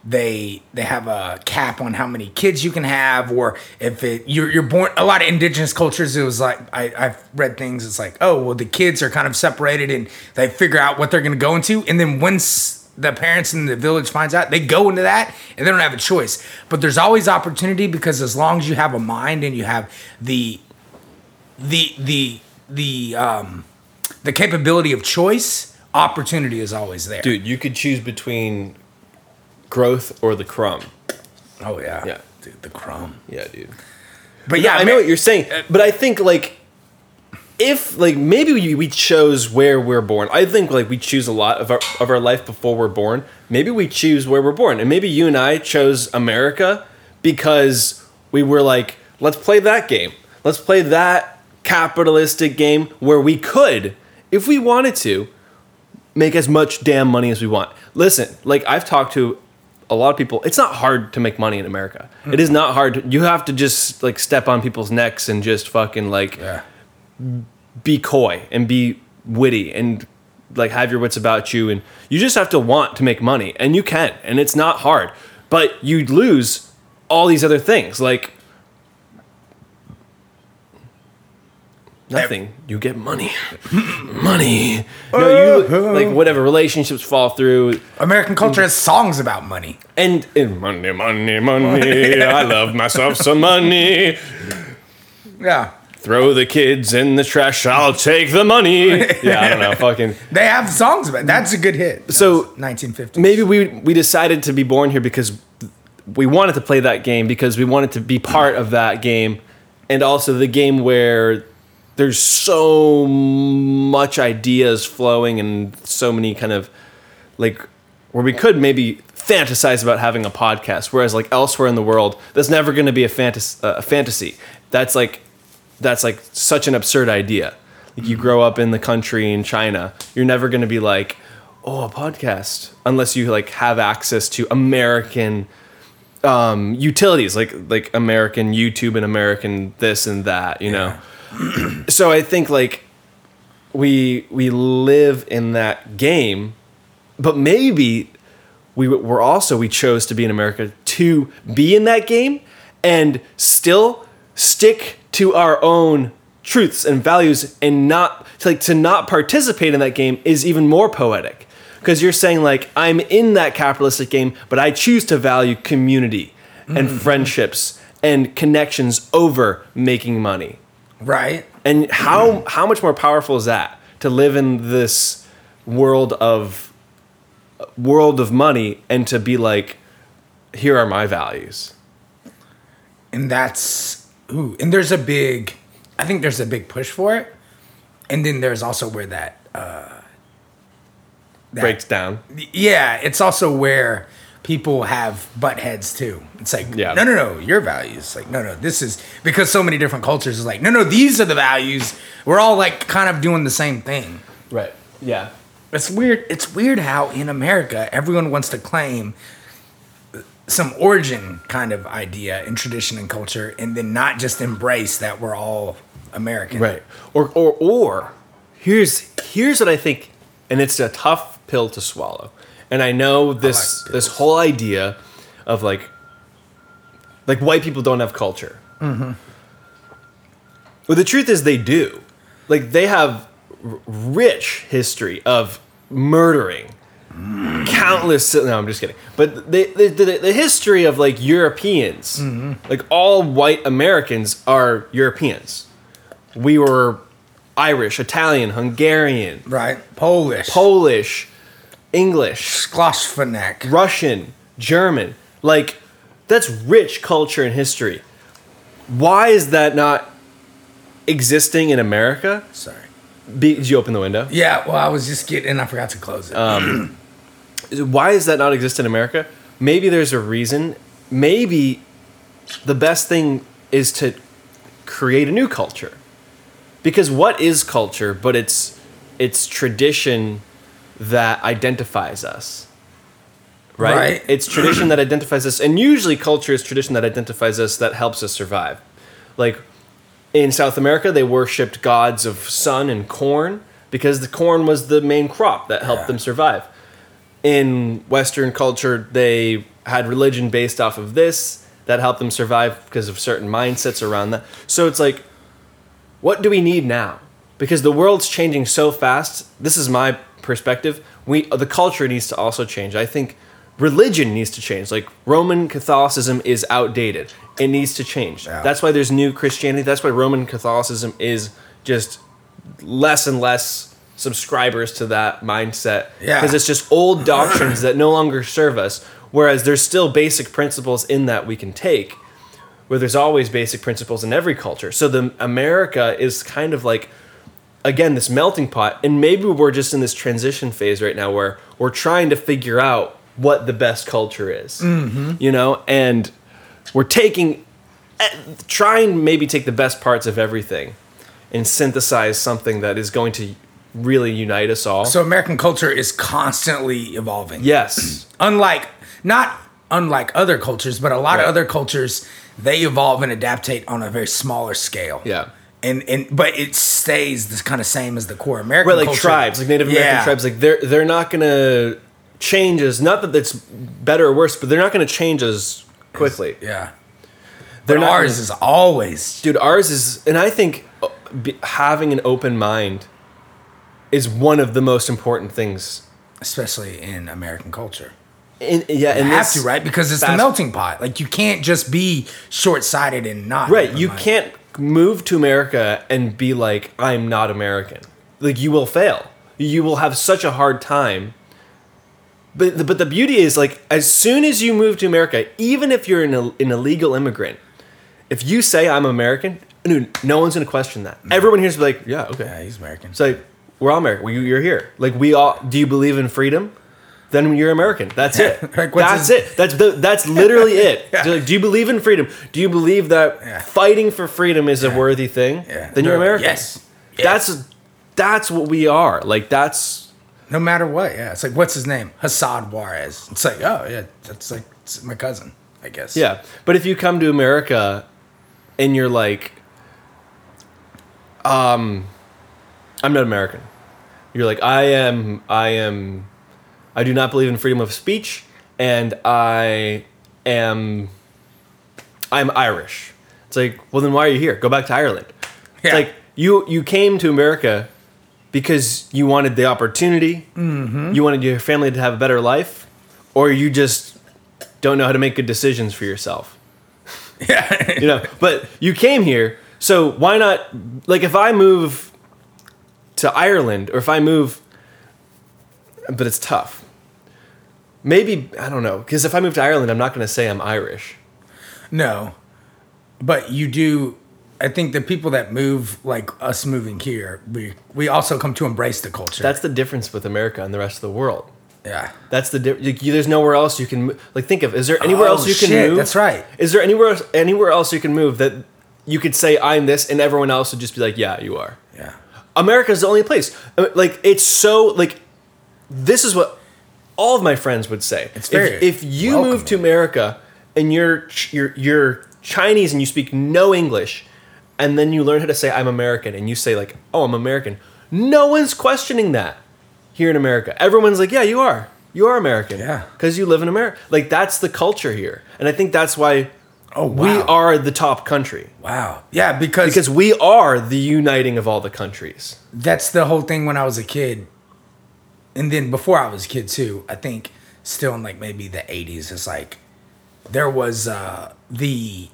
they they have a cap on how many kids you can have, or if it you're, you're born. A lot of indigenous cultures, it was like I, I've read things. It's like, oh well, the kids are kind of separated and they figure out what they're going to go into, and then once the parents in the village finds out, they go into that and they don't have a choice. But there's always opportunity because as long as you have a mind and you have the the the the um the capability of choice, opportunity is always there. Dude, you could choose between Growth or the crumb. Oh, yeah. Yeah. Dude, the crumb. Yeah, dude. But yeah, I know what you're saying. But I think, like, if, like, maybe we, we chose where we're born. I think, like, we choose a lot of our, of our life before we're born. Maybe we choose where we're born. And maybe you and I chose America because we were like, let's play that game. Let's play that capitalistic game where we could, if we wanted to, make as much damn money as we want. Listen, like, I've talked to a lot of people. It's not hard to make money in America. Mm-hmm. It is not hard. To, you have to just like step on people's necks and just fucking like yeah. be coy and be witty and like have your wits about you. And you just have to want to make money, and you can, and it's not hard, but you lose all these other things. Like nothing. You get money. Money. No, you like whatever relationships fall through. American culture has songs about money. And, and money, money, money. I love myself some money. Yeah. Throw the kids in the trash. I'll take the money. Yeah, I don't know. Fucking. They have songs about it. That's a good hit. So nineteen fifties. Maybe we we decided to be born here because we wanted to play that game, because we wanted to be part of that game, and also the game where there's so much ideas flowing and so many kind of like where we could maybe fantasize about having a podcast, whereas like elsewhere in the world, that's never going to be a fantasy. Uh, a fantasy. That's like that's like such an absurd idea. Like you grow up in the country in China, you're never going to be like, oh, a podcast, unless you like have access to American um, utilities, like like American YouTube and American this and that, you know. Yeah. So I think like we we live in that game, but maybe we were also we chose to be in America to be in that game and still stick to our own truths and values, and not to like to not participate in that game is even more poetic, because you're saying like I'm in that capitalistic game, but I choose to value community mm. and friendships and connections over making money. Right. And how mm. how much more powerful is that to live in this world of world of money and to be like, here are my values. And that's ooh, and there's a big I think there's a big push for it, and then there's also where that, uh, that breaks down. Yeah, it's also where people have butt heads too. It's like, yeah. no, no, no, your values. Like, no, no, this is because so many different cultures is like, no, no, these are the values. We're all like kind of doing the same thing. Right. Yeah. It's weird. It's weird how in America everyone wants to claim some origin kind of idea and tradition and culture, and then not just embrace that we're all American. Right. Or or or here's here's what I think, and it's a tough pill to swallow. And I know this I like this whole idea of like like white people don't have culture. Mm-hmm. Well, the truth is they do. Like they have r- rich history of murdering countless. No, I'm just kidding. But the the, the, the history of like Europeans, mm-hmm. like all white Americans are Europeans. We were Irish, Italian, Hungarian, right? Polish, Polish, English, Schlossphonek, Russian, German. Like that's rich culture and history. Why is that not existing in America? Sorry. Be, did you open the window? Yeah. Well, I was just getting. I forgot to close it. Um, why does that not exist in America? Maybe there's a reason. Maybe the best thing is to create a new culture, because what is culture? But it's it's tradition that identifies us, right? right. It's tradition that identifies us, and usually culture is tradition that identifies us that helps us survive, like. In South America, they worshipped gods of sun and corn because the corn was the main crop that helped yeah. them survive. In Western culture, they had religion based off of this that helped them survive because of certain mindsets around that. So it's like, what do we need now? Because the world's changing so fast. This is my perspective. We the culture needs to also change. I think religion needs to change. Like Roman Catholicism is outdated. It needs to change. Yeah. That's why there's new Christianity. That's why Roman Catholicism is just less and less subscribers to that mindset. Yeah. Because it's just old doctrines that no longer serve us. Whereas there's still basic principles in that we can take, where there's always basic principles in every culture. So the America is kind of like, again, this melting pot. And maybe we're just in this transition phase right now where we're trying to figure out what the best culture is. Mm-hmm. You know? And we're taking, try and maybe take the best parts of everything and synthesize something that is going to really unite us all. So American culture is constantly evolving. Yes. Unlike, not unlike other cultures, but a lot right. of other cultures, they evolve and adaptate on a very smaller scale. Yeah. And and but it stays this kind of same as the core American right, like culture. Like tribes, like Native yeah. American tribes, like they're, they're not going to change as, not that it's better or worse, but they're not going to change as quickly. Yeah. But ours gonna, is always. Dude, ours is. And I think having an open mind is one of the most important things. Especially in American culture. In, yeah. You and have to, right? Because it's fast, the melting pot. Like, you can't just be short-sighted and not. Right. You mind. Can't move to America and be like, I'm not American. Like, you will fail. You will have such a hard time. But the, but the beauty is, like, as soon as you move to America, even if you're an, an illegal immigrant, if you say I'm American, no, no one's going to question that. No. Everyone here's like, yeah, okay. Yeah, he's American. It's like, we're all American. Well, you, you're here. Like, we all, do you believe in freedom? then you're American. That's it. Like, that's his... it. That's the, that's literally it. Yeah. Like, do you believe in freedom? Do you believe that yeah. fighting for freedom is yeah. a worthy thing? Yeah. Then no, you're American. Yes. yes. That's that's what we are. Like that's no matter what. Yeah. It's like what's his name? Hassad Juarez. It's like oh yeah, that's like it's my cousin, I guess. Yeah. But if you come to America and you're like, um, I'm not American. You're like I am. I am. I do not believe in freedom of speech, and I am I'm Irish. It's like, well, then why are you here? Go back to Ireland. Yeah. It's like, you, you came to America because you wanted the opportunity, mm-hmm. you wanted your family to have a better life, or you just don't know how to make good decisions for yourself. Yeah. You know, but you came here, so why not... Like, if I move to Ireland, or if I move... But it's tough. Maybe, I don't know, because if I move to Ireland, I'm not going to say I'm Irish. No, but you do, I think the people that move, like us moving here, we, we also come to embrace the culture. That's the difference with America and the rest of the world. Yeah. That's the difference. There's nowhere else you can, like think of, is there anywhere oh, else you shit, can move? That's right. Is there anywhere, anywhere else you can move that you could say I'm this and everyone else would just be like, yeah, you are. Yeah. America's the only place. Like, it's so, like... This is what all of my friends would say. It's very if, if you welcoming. Move to America and you're, you're you're Chinese and you speak no English, and then you learn how to say I'm American, and you say like, oh, I'm American. No one's questioning that here in America. Everyone's like, yeah, you are. You are American. Yeah. Because you live in America. Like, that's the culture here. And I think that's why oh, wow. we are the top country. Wow. Yeah, because... Because we are the uniting of all the countries. That's the whole thing when I was a kid. And then before I was a kid too, I think still in like maybe the eighties, it's like there was uh, the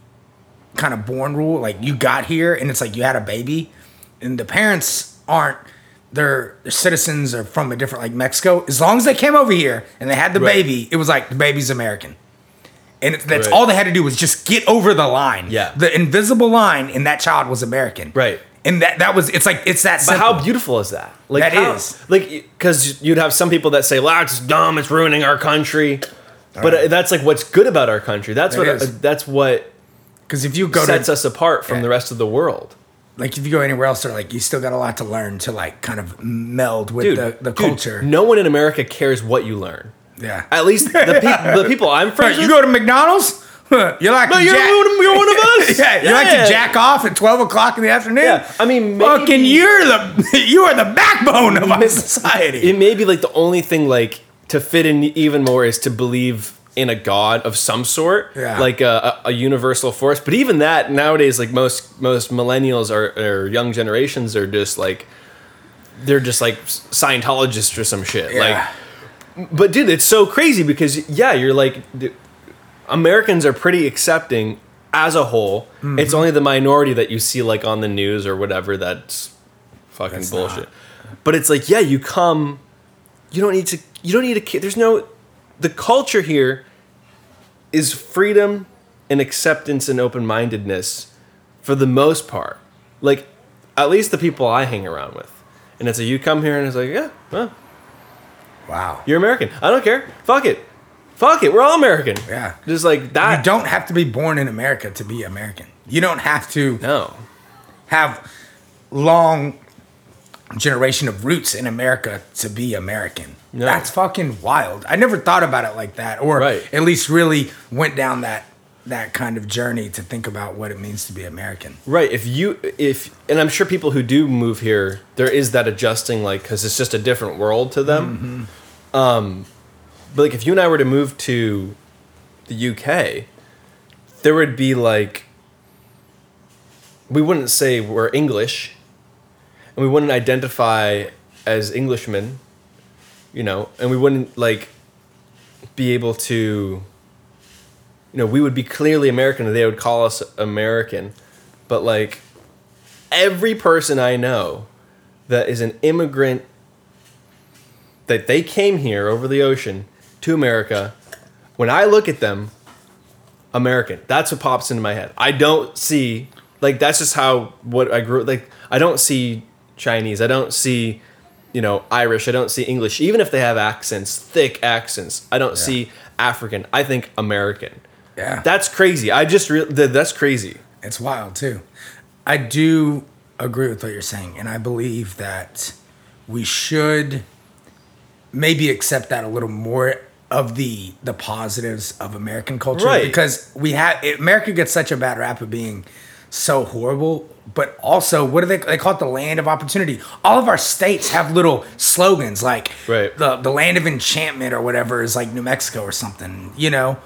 kind of born rule. Like you got here and it's like you had a baby and the parents aren't, their citizens are from a different, like Mexico. As long as they came over here and they had the right. baby, it was like the baby's American. And it, that's right. all they had to do was just get over the line. Yeah. The invisible line, and that child was American. Right. And that, that was, it's like, it's that simple. But how beautiful is that? Like, that how, is. Like, because you'd have some people that say, well, it's dumb, it's ruining our country. All but right. that's like what's good about our country. That's it what, is. That's what Cause if you go sets to, us apart from yeah. the rest of the world. Like if you go anywhere else, they're like, you still got a lot to learn to like kind of meld with dude, the, the dude, culture. No one in America cares what you learn. Yeah. At least the, pe- the people I'm friends with. You go to McDonald's? You're like, no, you're, jack- one of, you're one of us. yeah, you yeah. like to jack off at twelve o'clock in the afternoon. Yeah. I mean, maybe, fucking, you're the you are the backbone of our society. It may be like the only thing like to fit in even more is to believe in a god of some sort, yeah. like a, a, a universal force. But even that nowadays, like most most millennials or, or young generations are just like they're just like Scientologists or some shit. Yeah. Like, but dude, it's so crazy because yeah, you're like. Dude, Americans are pretty accepting as a whole. Mm-hmm. It's only the minority that you see like on the news or whatever that's fucking that's bullshit. Not. But it's like, yeah, you come, you don't need to, you don't need to, there's no, the culture here is freedom and acceptance and open-mindedness for the most part. Like, at least the people I hang around with. And it's like, you come here and it's like, yeah, well. Wow. You're American. I don't care. Fuck it. Fuck it, we're all American. Yeah. Just like that. You don't have to be born in America to be American. You don't have to no. have long generation of roots in America to be American. No. That's fucking wild. I never thought about it like that, or right. at least really went down that that kind of journey to think about what it means to be American. Right. If you if and I'm sure people who do move here, there is that adjusting, like, because it's just a different world to them. Mm-hmm. Um But, like, if you and I were to move to the U K, there would be, like, we wouldn't say we're English, and we wouldn't identify as Englishmen, you know, and we wouldn't, like, be able to, you know, we would be clearly American, and they would call us American. But, like, every person I know that is an immigrant, that they came here over the ocean, to America, when I look at them, American. That's what pops into my head. I don't see, like, that's just how, what I grew, like, I don't see Chinese. I don't see you know, Irish. I don't see English, even if they have accents, thick accents. I don't yeah. see African. I think American. Yeah. That's crazy. I just, re- that's crazy. It's wild too. I do agree with what you're saying. And I believe that we should maybe accept that a little more of the, the positives of American culture. Right. Because we have, America gets such a bad rap of being so horrible, but also what do they they call it, the land of opportunity. All of our states have little slogans like right. the the land of enchantment or whatever is like New Mexico or something, you know,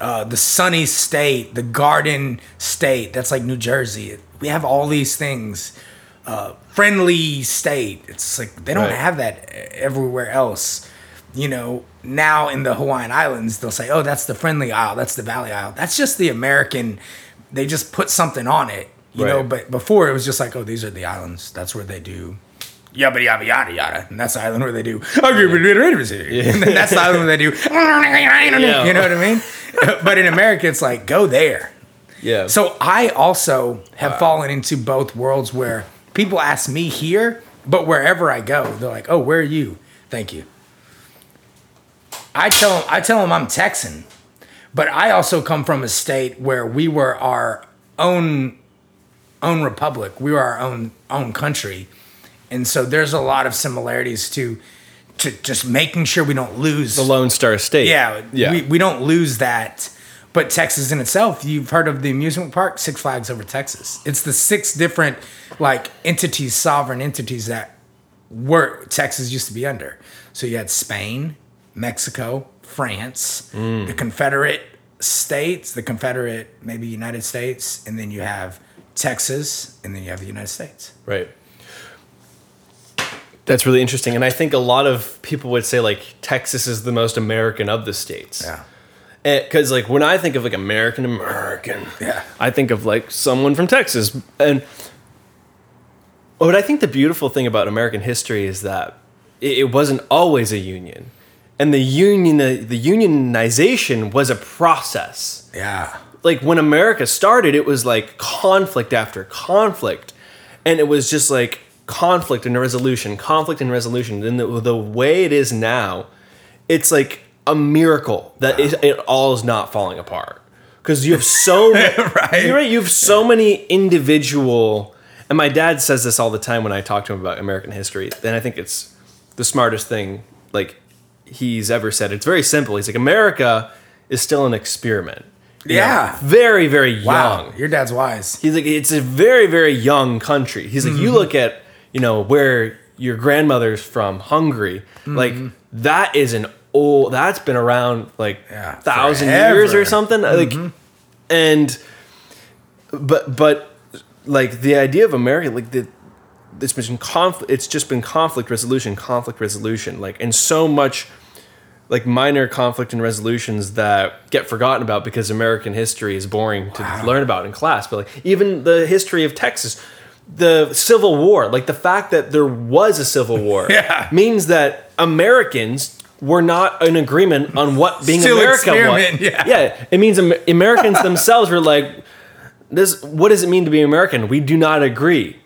uh the sunny state, the garden state, that's like New Jersey. We have all these things. Uh friendly state, it's like they don't right. have that everywhere else. You know, now in the Hawaiian Islands they'll say, oh, that's the friendly isle, that's the Valley Isle. That's just the American. They just put something on it, you right. know, but before it was just like, oh, these are the islands. That's where they do yabba, yabba, yada, yada. And that's the island where they do, yeah. and then that's the island where they do, yeah. you know what I mean? But in America, it's like, go there. Yeah. So I also have wow. fallen into both worlds where people ask me here, but wherever I go, they're like, oh, where are you? Thank you. I tell them, I tell them I'm Texan. But I also come from a state where we were our own own republic. We were our own own country. And so there's a lot of similarities to to just making sure we don't lose. The Lone Star State. Yeah. yeah. We, we don't lose that. But Texas in itself, you've heard of the amusement park, Six Flags Over Texas. It's the six different like entities, sovereign entities that were Texas used to be under. So you had Spain, Mexico, France, mm. the Confederate States, the Confederate, maybe United States, and then you have Texas, and then you have the United States. Right. That's really interesting. And I think a lot of people would say, like, Texas is the most American of the states. Yeah. Because, like, when I think of, like, American, American, yeah. I think of, like, someone from Texas. And what I think the beautiful thing about American history is that it wasn't always a union. And the union, the unionization was a process. Yeah. Like when America started, it was like conflict after conflict. And it was just like conflict and resolution, conflict and resolution. And the, the way it is now, it's like a miracle that wow. it, it all is not falling apart. Because you have so many, right? You're right, you have so many individual, and my dad says this all the time when I talk to him about American history. And I think it's the smartest thing, like, he's ever said. It's very simple. He's like, America is still an experiment. You yeah. know, very, very wow. young. Your dad's wise. He's like, it's a very, very young country. He's like, mm-hmm. you look at, you know, where your grandmother's from, Hungary, mm-hmm. like that is an old, that's been around like yeah, thousand forever. years or something. Mm-hmm. Like, and, but, but like the idea of America, like the, it's been conflict, it's just been conflict resolution, conflict resolution, like, and so much like minor conflict and resolutions that get forgotten about because American history is boring to wow. learn about in class. But like even the history of Texas, the Civil War, like the fact that there was a Civil War yeah. means that Americans were not in agreement on what being Still America was. Yeah. yeah. It means Amer- Americans themselves were like, this, what does it mean to be American? We do not agree.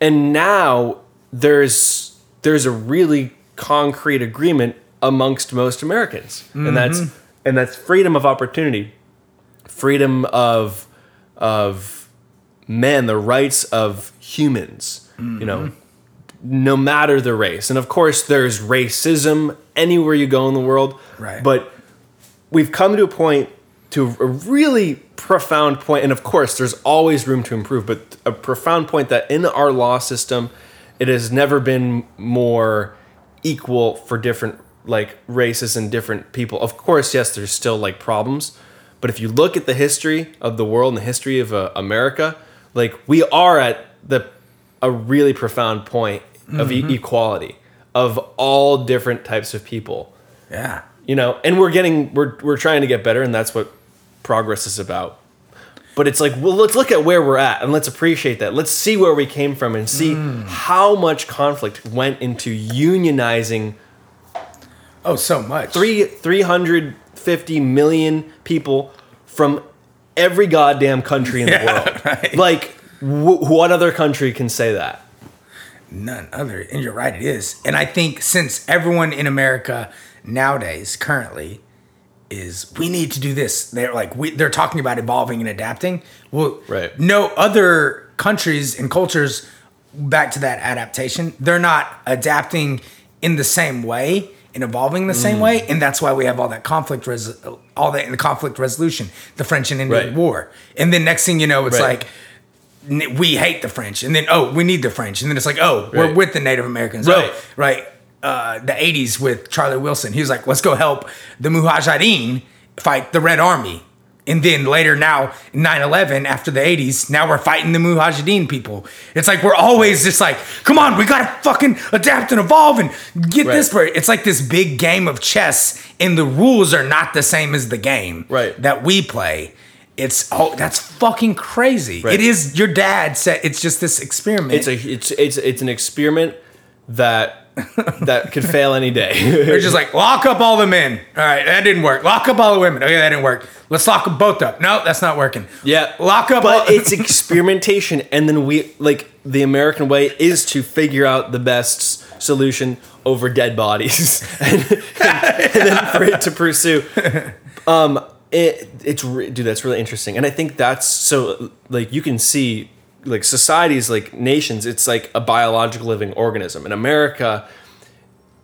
And now there's there's a really concrete agreement amongst most Americans, mm-hmm. and that's and that's freedom of opportunity, freedom of of men, the rights of humans, mm-hmm. you know, no matter the race. And of course, there's racism anywhere you go in the world. Right. But we've come to a point, to a really profound point, and of course, there's always room to improve, but a profound point that in our law system, it has never been more equal for different like races and different people. Of course, yes, there's still like problems, but if you look at the history of the world and the history of uh, America, like we are at the a really profound point of mm-hmm. e- equality of all different types of people. Yeah, you know, and we're getting we're we're trying to get better, and that's what progress is about. But it's like, well, let's look at where we're at and let's appreciate that. Let's see where we came from and see mm. how much conflict went into unionizing. Oh, so much. Three, three hundred fifty million people from every goddamn country in the yeah, world. Right. Like, wh- what other country can say that? none other. And you're right, it is. And I think since everyone in America nowadays, currently, is we need to do this. They're like we, they're talking about evolving and adapting. Well, right. No other countries and cultures, back to that adaptation, they're not adapting in the same way and evolving the mm. same way, and that's why we have all that conflict, res- all that in the conflict resolution, the French and Indian right. War, and then next thing you know, it's right. like we hate the French, and then oh, we need the French, and then it's like oh, right. we're with the Native Americans, right? Oh, right. Uh, the eighties with Charlie Wilson. He was like, let's go help the Mujahideen fight the Red Army. And then later now, nine eleven after the eighties, now we're fighting the Mujahideen people. It's like we're always just like, come on, we got to fucking adapt and evolve and get right. this. For it. It's like this big game of chess and the rules are not the same as the game right. that we play. It's oh, that's fucking crazy. Right. It is, your dad said, it's just this experiment. It's a, it's, it's, it's an experiment that... that could fail any day. They're just like, lock up all the men. All right, that didn't work. Lock up all the women. Okay, that didn't work. Let's lock them both up. No, that's not working. Yeah, lock up. But all- it's experimentation, and then we like the American way is to figure out the best solution over dead bodies, and, and, and then for it to pursue. Um, it it's re- dude, that's really interesting, and I think that's so like you can see. Like societies, like nations, it's like a biological living organism. And America,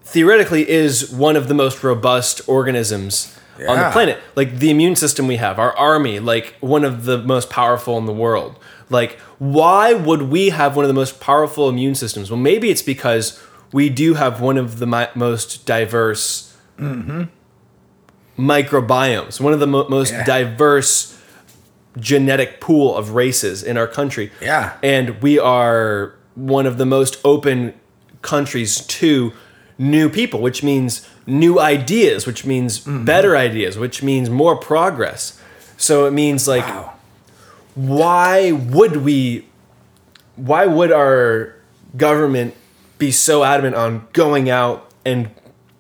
theoretically, is one of the most robust organisms yeah. on the planet. Like the immune system we have, our army, like one of the most powerful in the world. Like, why would we have one of the most powerful immune systems? Well, maybe it's because we do have one of the mi- most diverse mm-hmm. microbiomes, one of the mo- most yeah. diverse genetic pool of races in our country. Yeah. And we are one of the most open countries to new people, which means new ideas, which means mm-hmm. better ideas, which means more progress. So it means like, wow. why would we, why would our government be so adamant on going out and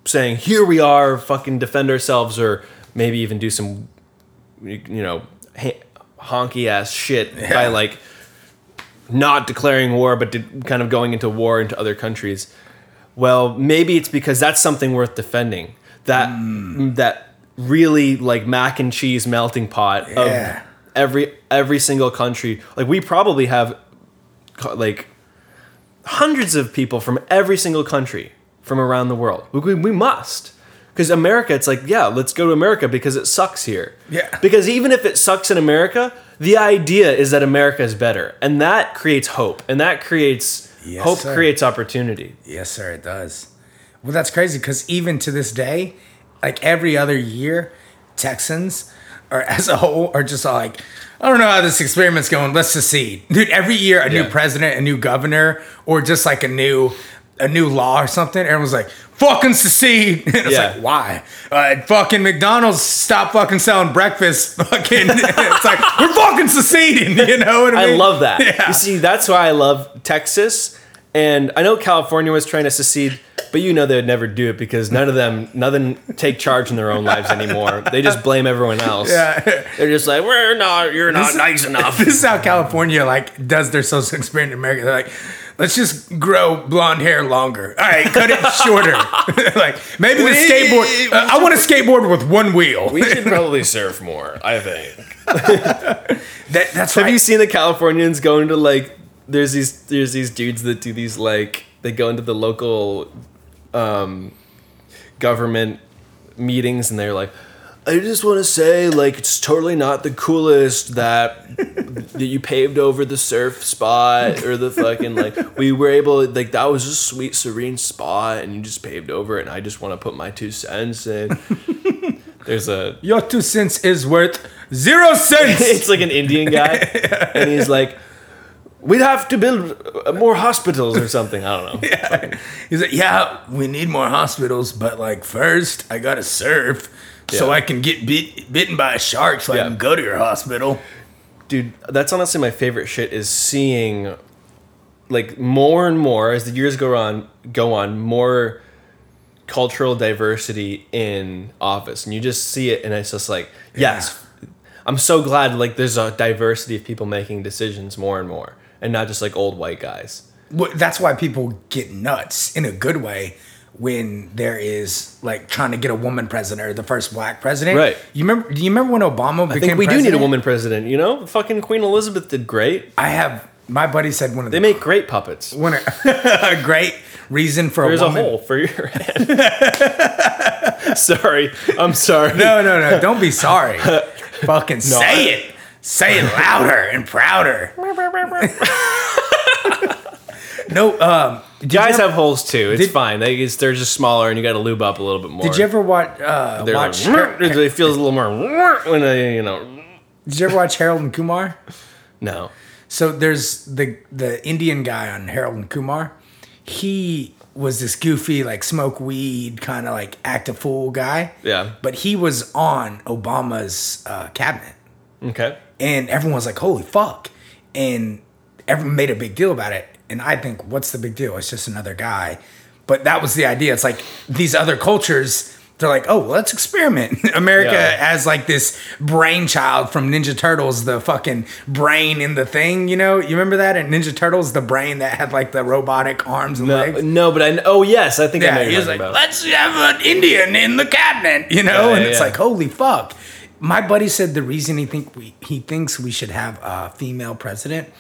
saying, here we are, fucking defend ourselves, or maybe even do some, you know, hey, honky ass shit yeah. by like not declaring war, but did, kind of going into war into other countries. Well, maybe it's because that's something worth defending. That mm. that really like mac and cheese melting pot yeah. of every every single country. Like we probably have like hundreds of people from every single country from around the world. We, we must. Because America, it's like, yeah, let's go to America because it sucks here. Yeah. Because even if it sucks in America, the idea is that America is better. And that creates hope. And that creates, yes, hope sir. creates opportunity. Yes, sir, it does. Well, that's crazy because even to this day, like every other year, Texans are as a whole are just all like, I don't know how this experiment's going. Let's secede. Dude, every year a yeah. new president, a new governor, or just like a new... a new law or something, everyone's like, fucking secede. And it's yeah. like, why? Uh, fucking McDonald's stopped fucking selling breakfast. Fucking, it's like, we're fucking seceding, you know what I mean? I love that. Yeah. You see, that's why I love Texas. And I know California was trying to secede, but you know they would never do it because none of them, none of them take charge in their own lives anymore. They just blame everyone else. Yeah. They're just like, we're not, you're not this nice is, enough. This is how California like does their social experiment in America. They're like, let's just grow blonde hair longer. All right, cut it shorter. Like maybe we, the skateboard. Uh, I want a skateboard with one wheel. We should probably surf more, I think. that, that's Have right. you seen the Californians going to like? There's these there's these dudes that do these like they go into the local um, government meetings and they're like, I just want to say, like, it's totally not the coolest that, that you paved over the surf spot or the fucking, like, we were able, like, that was a sweet, serene spot and you just paved over it and I just want to put my two cents in. There's a... Your two cents is worth zero cents! It's like an Indian guy and he's like, we'd have to build more hospitals or something. I don't know. Yeah. He's like, yeah, we need more hospitals, but, like, first I gotta surf. So yeah. I can get bit, bitten by a shark so yeah. I can go to your hospital. Dude, that's honestly my favorite shit is seeing, like, more and more, as the years go on, go on more cultural diversity in office. And you just see it, and it's just like, yeah. yes, I'm so glad, like, there's a diversity of people making decisions more and more. And not just, like, old white guys. That's why people get nuts in a good way when there is like trying to get a woman president or the first black president. Right. You remember? Do you remember when Obama became? I think we president? do need a woman president. You know, fucking Queen Elizabeth did great. I have my buddy said one of they the, make great puppets. One of, a great reason for There's a woman. There's a hole for your head. sorry, I'm sorry. No, no, no. Don't be sorry. Fucking no. say it. Say it louder and prouder. No, um, guys ever, have holes too. It's did, fine. They, it's, they're just smaller, and you got to lube up a little bit more. Did you ever watch? Uh, watch like, it feels a little more when they, you know. Did you ever watch Harold and Kumar? No. So there's the the Indian guy on Harold and Kumar. He was this goofy, like smoke weed, kind of like act a fool guy. Yeah. But he was on Obama's uh, cabinet. Okay. And everyone was like, "Holy fuck!" And everyone made a big deal about it. And I think, what's the big deal? It's just another guy. But that was the idea. It's like these other cultures, they're like, oh, well, let's experiment. America yeah. has like this brainchild from Ninja Turtles, the fucking brain in the thing, you know? You remember that? And Ninja Turtles, the brain that had like the robotic arms and no, legs. No, but I, oh, yes, I think yeah, I know what you're talking about. Let's have an Indian in the cabinet, you know? Yeah, and yeah, it's yeah. like, holy fuck. My buddy said the reason he think we he thinks we should have a female president,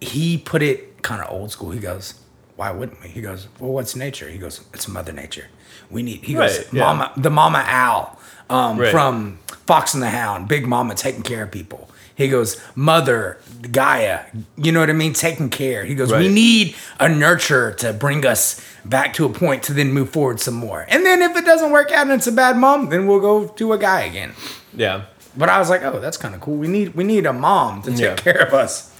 he put it, kind of old school. He goes, why wouldn't we? He goes, well, what's nature? He goes, it's Mother Nature. We need, he right, goes, yeah. Mama, the Mama Owl um, right. from Fox and the Hound, Big Mama taking care of people. He goes, Mother Gaia, you know what I mean? Taking care. He goes, right. we need a nurturer to bring us back to a point to then move forward some more. And then if it doesn't work out and it's a bad mom, then we'll go to a guy again. Yeah. But I was like, oh, that's kind of cool. We need, we need a mom to take yeah. care of us.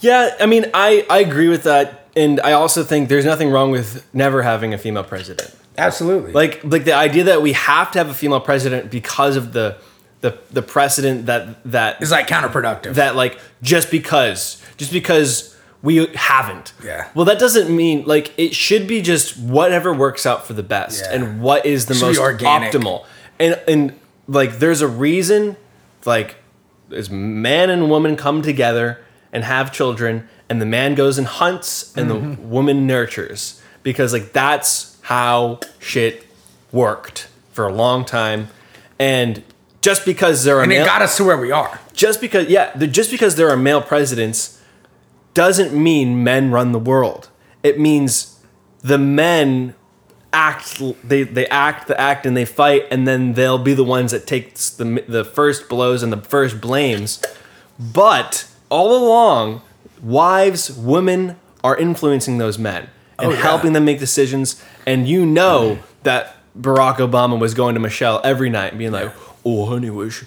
Yeah, I mean, I, I agree with that, and I also think there's nothing wrong with never having a female president. Absolutely. Like like the idea that we have to have a female president because of the the, the precedent that, that is like counterproductive. That like just because just because we haven't. Yeah. Well, that doesn't mean like it should be just whatever works out for the best yeah. and what is the most optimal. And and like there's a reason like as man and woman come together and have children, and the man goes and hunts, and mm-hmm. the woman nurtures. Because, like, that's how shit worked for a long time. And just because there are and male... And it got us to where we are. Just because, yeah, the, just because there are male presidents doesn't mean men run the world. It means the men act, they, they act, the act, and they fight, and then they'll be the ones that take the, the first blows and the first blames. But... all along, wives, women are influencing those men and oh, yeah. helping them make decisions. And you know that Barack Obama was going to Michelle every night and being like, "Oh, honey, wish,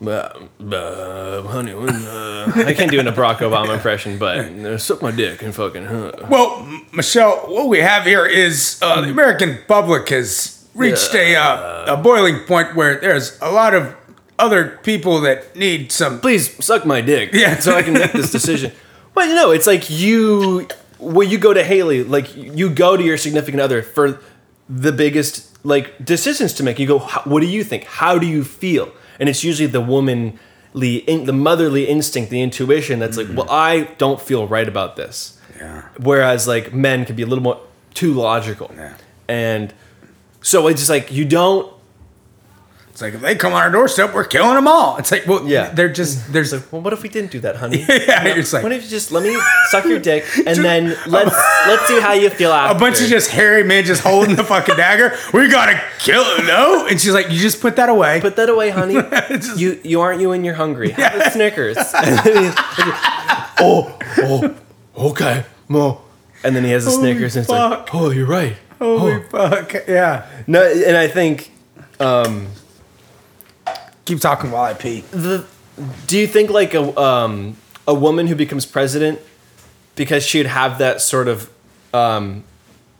uh, uh, honey, uh. I can't do a Barack Obama impression, but uh, suck my dick and fucking." Huh. Well, Michelle, what we have here is uh, the American public has reached yeah. a uh, a boiling point where there's a lot of other people that need some... Please suck my dick yeah. so I can make this decision. Well, you know, it's like you... When you go to Haley, like, you go to your significant other for the biggest, like, decisions to make. You go, what do you think? How do you feel? And it's usually the womanly, the motherly instinct, the intuition that's mm-hmm. like, well, I don't feel right about this. Yeah. Whereas, like, men can be a little more too logical. Yeah. And so it's just like, you don't... It's like, if they come on our doorstep, we're killing them all. It's like, well, yeah. they're just, there's like, well, what if we didn't do that, honey? Yeah, no, it's like, what if you just let me suck your dick and just, then let's um, let's see how you feel after. A bunch of just hairy men just holding the fucking dagger. We gotta kill him, no? And she's like, you just put that away. Put that away, honey. just, you you aren't you and you're hungry. Yeah. Have a Snickers. oh, oh, okay, mo. And then he has a Holy Snickers fuck. and it's like, oh, you're right. Holy oh. fuck, yeah. No, and I think. um Keep talking while I pee. The, do you think like a um, a woman who becomes president because she'd have that sort of um,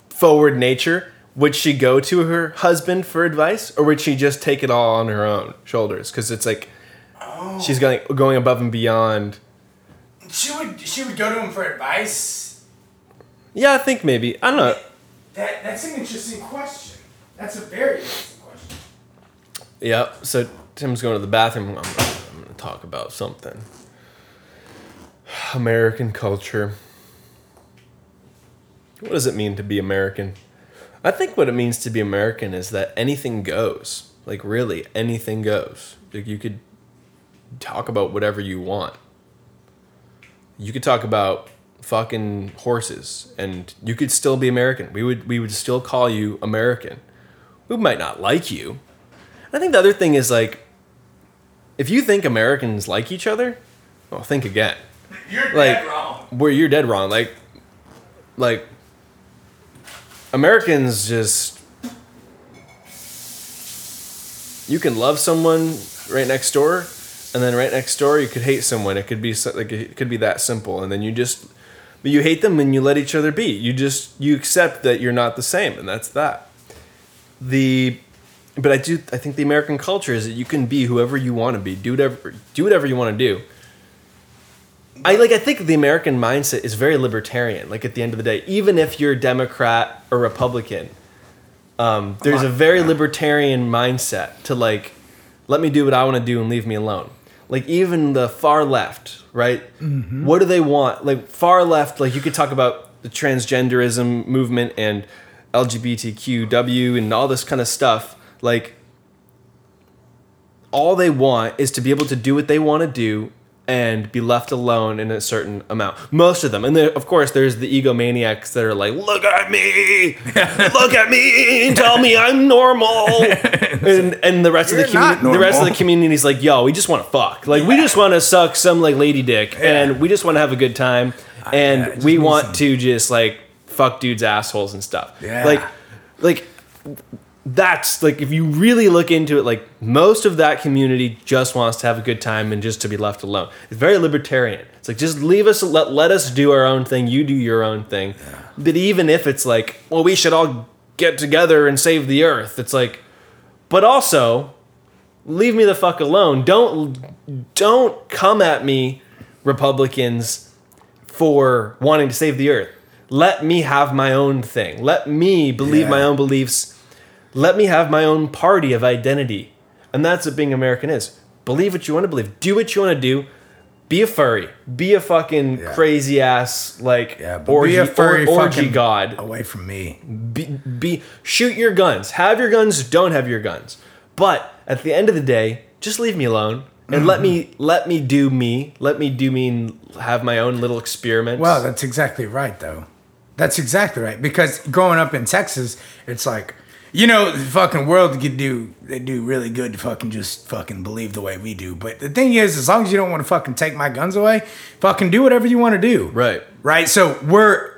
forward nature, would she go to her husband for advice, or would she just take it all on her own shoulders? Because it's like oh. she's going going above and beyond. She would she would go to him for advice. Yeah, I think maybe I don't know. That that's an interesting question. That's a very interesting question. Yeah. So. Tim's going to the bathroom. I'm, I'm going to talk about something. American culture. what does it mean to be American? I think what it means to be American is that anything goes. Like, really, anything goes. Like, you could talk about whatever you want. You could talk about fucking horses, and you could still be American. We would we would still call you American. We might not like you. I think the other thing is, like, if you think Americans like each other, well, think again. You're like, dead wrong. Where you're dead wrong. Like, like Americans just... You can love someone right next door, and then right next door you could hate someone. It could be like it could be that simple, and then you just... But you hate them and you let each other be. You just... You accept that you're not the same, and that's that. The... But I do. I think the American culture is that you can be whoever you want to be. Do whatever. Do whatever you want to do. I like. I think the American mindset is very libertarian. Like, at the end of the day, even if you're Democrat or Republican, um, there's a very libertarian mindset to, like, let me do what I want to do and leave me alone. Like, even the far left, right? Mm-hmm. What do they want? Like, far left. Like, you could talk about the transgenderism movement and L G B T Q W and all this kind of stuff. Like, all they want is to be able to do what they want to do and be left alone in a certain amount. Most of them. And there, of course, there's the egomaniacs that are like, look at me, look at me, tell me I'm normal. And and the rest You're of the community, the rest of the community is like, yo, we just want to fuck. Like, yeah. We just want to suck some, like, lady dick, yeah. And we just want to have a good time, I, and yeah, we want some. to just, like, fuck dudes' assholes and stuff. Yeah. Like, like. That's, like, if you really look into it, like, most of that community just wants to have a good time and just to be left alone. It's very libertarian. It's like, just leave us, let, let us do our own thing. You do your own thing. Yeah. But even if it's like, well, we should all get together and save the earth. It's like, but also, leave me the fuck alone. Don't, don't come at me, Republicans, for wanting to save the earth. Let me have my own thing. Let me believe yeah. my own beliefs. Let me have my own party of identity. And that's what being American is. Believe what you want to believe. Do what you want to do. Be a furry. Be a fucking yeah. crazy ass, like, yeah, orgy, be a furry or, orgy god. Away from me. Be, be shoot your guns. Have your guns. Don't have your guns. But at the end of the day, just leave me alone. And mm-hmm. let me let me do me. Let me do me and have my own little experiments. Well, that's exactly right, though. That's exactly right. Because growing up in Texas, it's like... You know, the fucking world could do, they do really good to fucking just fucking believe the way we do. But the thing is, as long as you don't want to fucking take my guns away, fucking do whatever you want to do. Right. Right? So we're,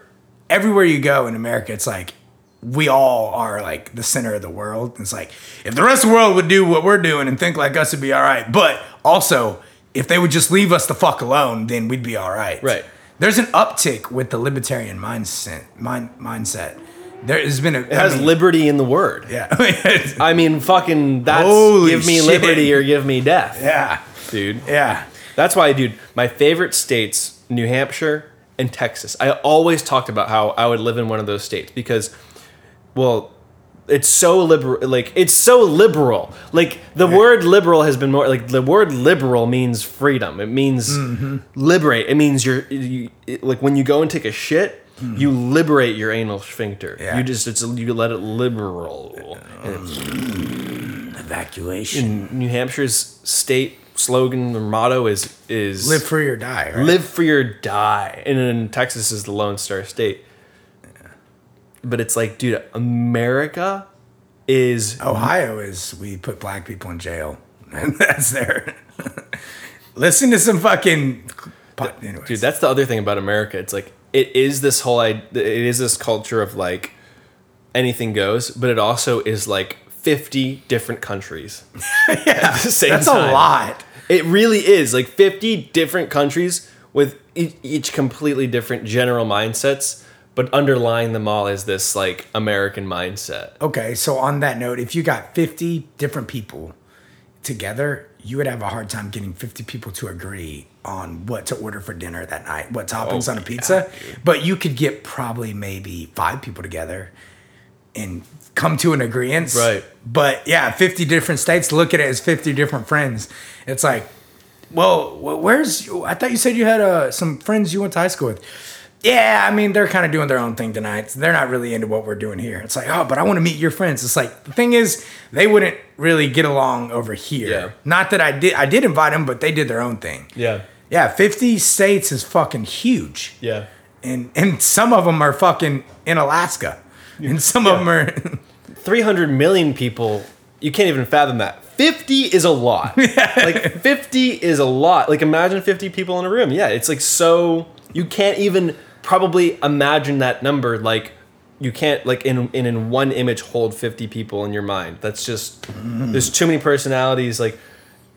everywhere you go in America, it's like, we all are, like, the center of the world. It's like, if the rest of the world would do what we're doing and think like us, it'd be all right. But also, if they would just leave us the fuck alone, then we'd be all right. Right. There's an uptick with the libertarian mindset, mind, mindset. There has been a... It has I mean, liberty in the word. Yeah. I mean, fucking, that's... Holy give me shit. Liberty or give me death. Yeah. Dude. Yeah. That's why, dude, my favorite states, New Hampshire and Texas. I always talked about how I would live in one of those states because, well, it's so liberal. Like, it's so liberal. Like, the yeah. word liberal has been more... Like, the word liberal means freedom. It means mm-hmm. liberate. It means you're... You, it, like, when you go and take a shit... You liberate your anal sphincter. Yeah. You just it's you let it liberal. Um, evacuation. New Hampshire's state slogan or motto is is live free or die. Right? Live free or die. And then Texas is the Lone Star State. Yeah. But it's like, dude, America is Ohio is we put black people in jail. That's there. Listen to some fucking. Anyways. Dude, that's the other thing about America. It's like. It is this whole, it is this culture of, like, anything goes, but it also is, like, fifty different countries. yeah, that's time. a lot. It really is, like, fifty different countries with each completely different general mindsets, but underlying them all is this, like, American mindset. Okay, so on that note, if you got fifty different people together, you would have a hard time getting fifty people to agree on what to order for dinner that night, what toppings oh, on a pizza. Yeah, but you could get probably maybe five people together and come to an agreement. Right. But yeah, fifty different states, look at it as fifty different friends. It's like, well, where's, I thought you said you had uh, some friends you went to high school with. yeah, I mean, they're kind of doing their own thing tonight. So they're not really into what we're doing here. It's like, oh, but I want to meet your friends. It's like, the thing is, they wouldn't really get along over here. Yeah. Not that I did. I did invite them, but they did their own thing. Yeah. Yeah, fifty states is fucking huge. Yeah. And and some of them are fucking in Alaska. And some yeah. of them are... three hundred million people, you can't even fathom that. fifty is a lot. Yeah. Like, fifty is a lot. Like, imagine fifty people in a room. Yeah, it's like so... You can't even probably imagine that number. Like, you can't, like, in in, in one image hold fifty people in your mind. That's just... Mm. There's too many personalities. Like,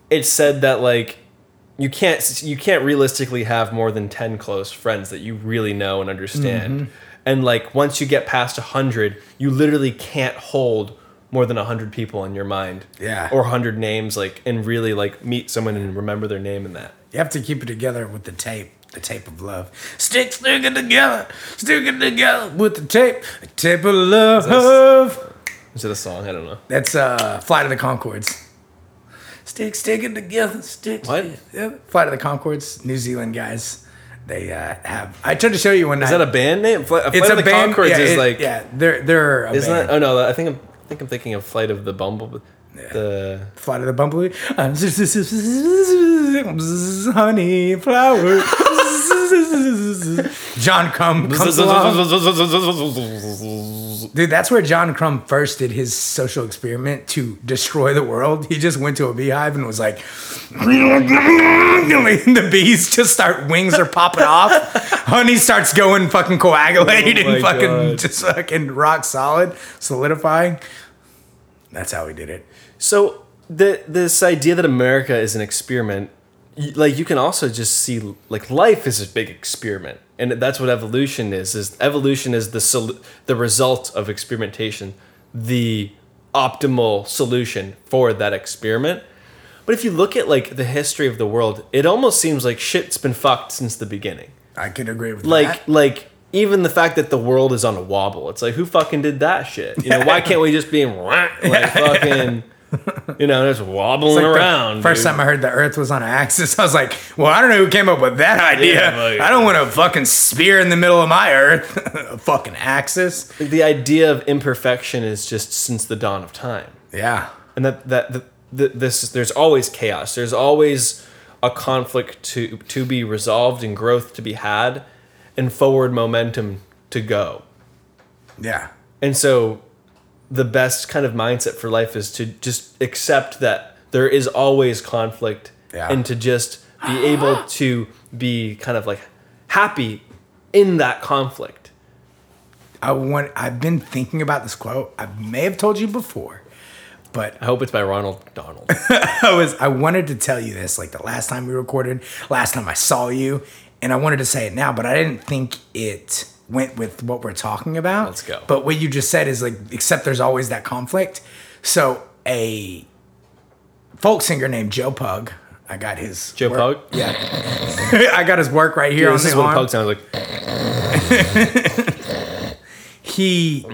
it's said that, like... You can't you can't realistically have more than ten close friends that you really know and understand. Mm-hmm. And like once you get past one hundred, you literally can't hold more than one hundred people in your mind. Yeah. Or one hundred names, like, and really like meet someone and remember their name in that. You have to keep it together with the tape, the tape of love. Stick stick it together. Stick it together with the tape, the tape of love. Is that a, is that a song? I don't know. That's uh Flight of the Conchords. Stick, sticking together, stick. What? Together. Flight of the Conchords, New Zealand guys. They uh, have. I tried to show you one night. Is that a band name? Flight, Flight it's of a the band, Conchords yeah, is it, like. Yeah, they're they're. A isn't band. That? Oh no, I think I'm I think I'm thinking of Flight of the Bumblebee. Yeah. The Flight of the Bumblebee. Honey flower. John Crumb comes along. Dude, that's where John Crumb first did his social experiment to destroy the world. He just went to a beehive and was like, and the bees just start, wings are popping off. Honey starts going fucking coagulating, oh and fucking God. Just fucking rock solid, solidifying. That's how he did it. So the this idea that America is an experiment, like you can also just see like life is a big experiment. And that's what evolution is. Is evolution is the sol- the result of experimentation, the optimal solution for that experiment. But if you look at like the history of the world, it almost seems like shit's been fucked since the beginning. I can agree with like, that. Like like even the fact that the world is on a wobble. It's like, who fucking did that shit? You know, why can't we just be in like fucking you know, just wobbling like around. The first dude. time I heard the Earth was on an axis, I was like, "Well, I don't know who came up with that idea. Yeah, like, I don't want a fucking spear in the middle of my Earth, a fucking axis." Like the idea of imperfection is just since the dawn of time. Yeah, and that that the, the, this there's always chaos. There's always a conflict to to be resolved, and growth to be had, and forward momentum to go. Yeah, and so. The best kind of mindset for life is to just accept that there is always conflict yeah. and to just be able to be kind of like happy in that conflict. I want, I've been thinking about this quote. I may have told you before, but I hope it's by Ronald Donald. I was, I wanted to tell you this, like the last time we recorded, last time I saw you, and I wanted to say it now, but I didn't think it went with what we're talking about. Let's go. But what you just said is like, except there's always that conflict. So a folk singer named Joe Pug, I got his Joe work. Pug? Yeah. I got his work right here. Dude, on this the is arm. What Pug sounds like. He,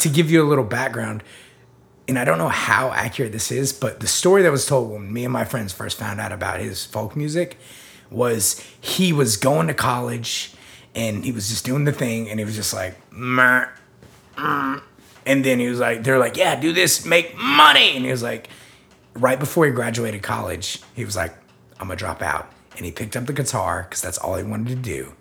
to give you a little background, and I don't know how accurate this is, but the story that was told when me and my friends first found out about his folk music was he was going to college and he was just doing the thing, and he was just like, meh, mm. And then he was like, they're like, yeah, do this, make money. And he was like, right before he graduated college, he was like, I'm gonna drop out. And he picked up the guitar because that's all he wanted to do.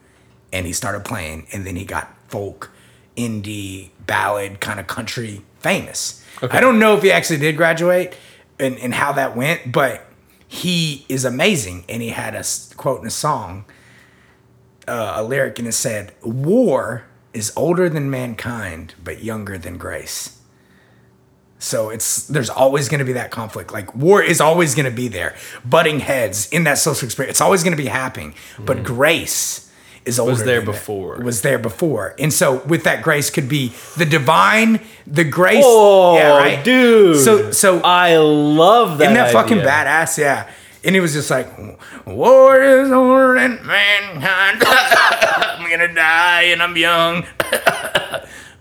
And he started playing, and then he got folk, indie, ballad, kind of country famous. Okay. I don't know if he actually did graduate and, and how that went, but he is amazing. And he had a quote in a song. Uh, a lyric, and it said, "War is older than mankind, but younger than grace." So it's there's always going to be that conflict. Like war is always going to be there, butting heads in that social experience. It's always going to be happening. Mm. But grace is older. Was there than before? That. Was there before? And so with that grace could be the divine, the grace. Oh, yeah, right? Dude! So so I love that. Isn't that idea. Fucking badass? Yeah. And he was just like, war is older than mankind. I'm going to die and I'm young.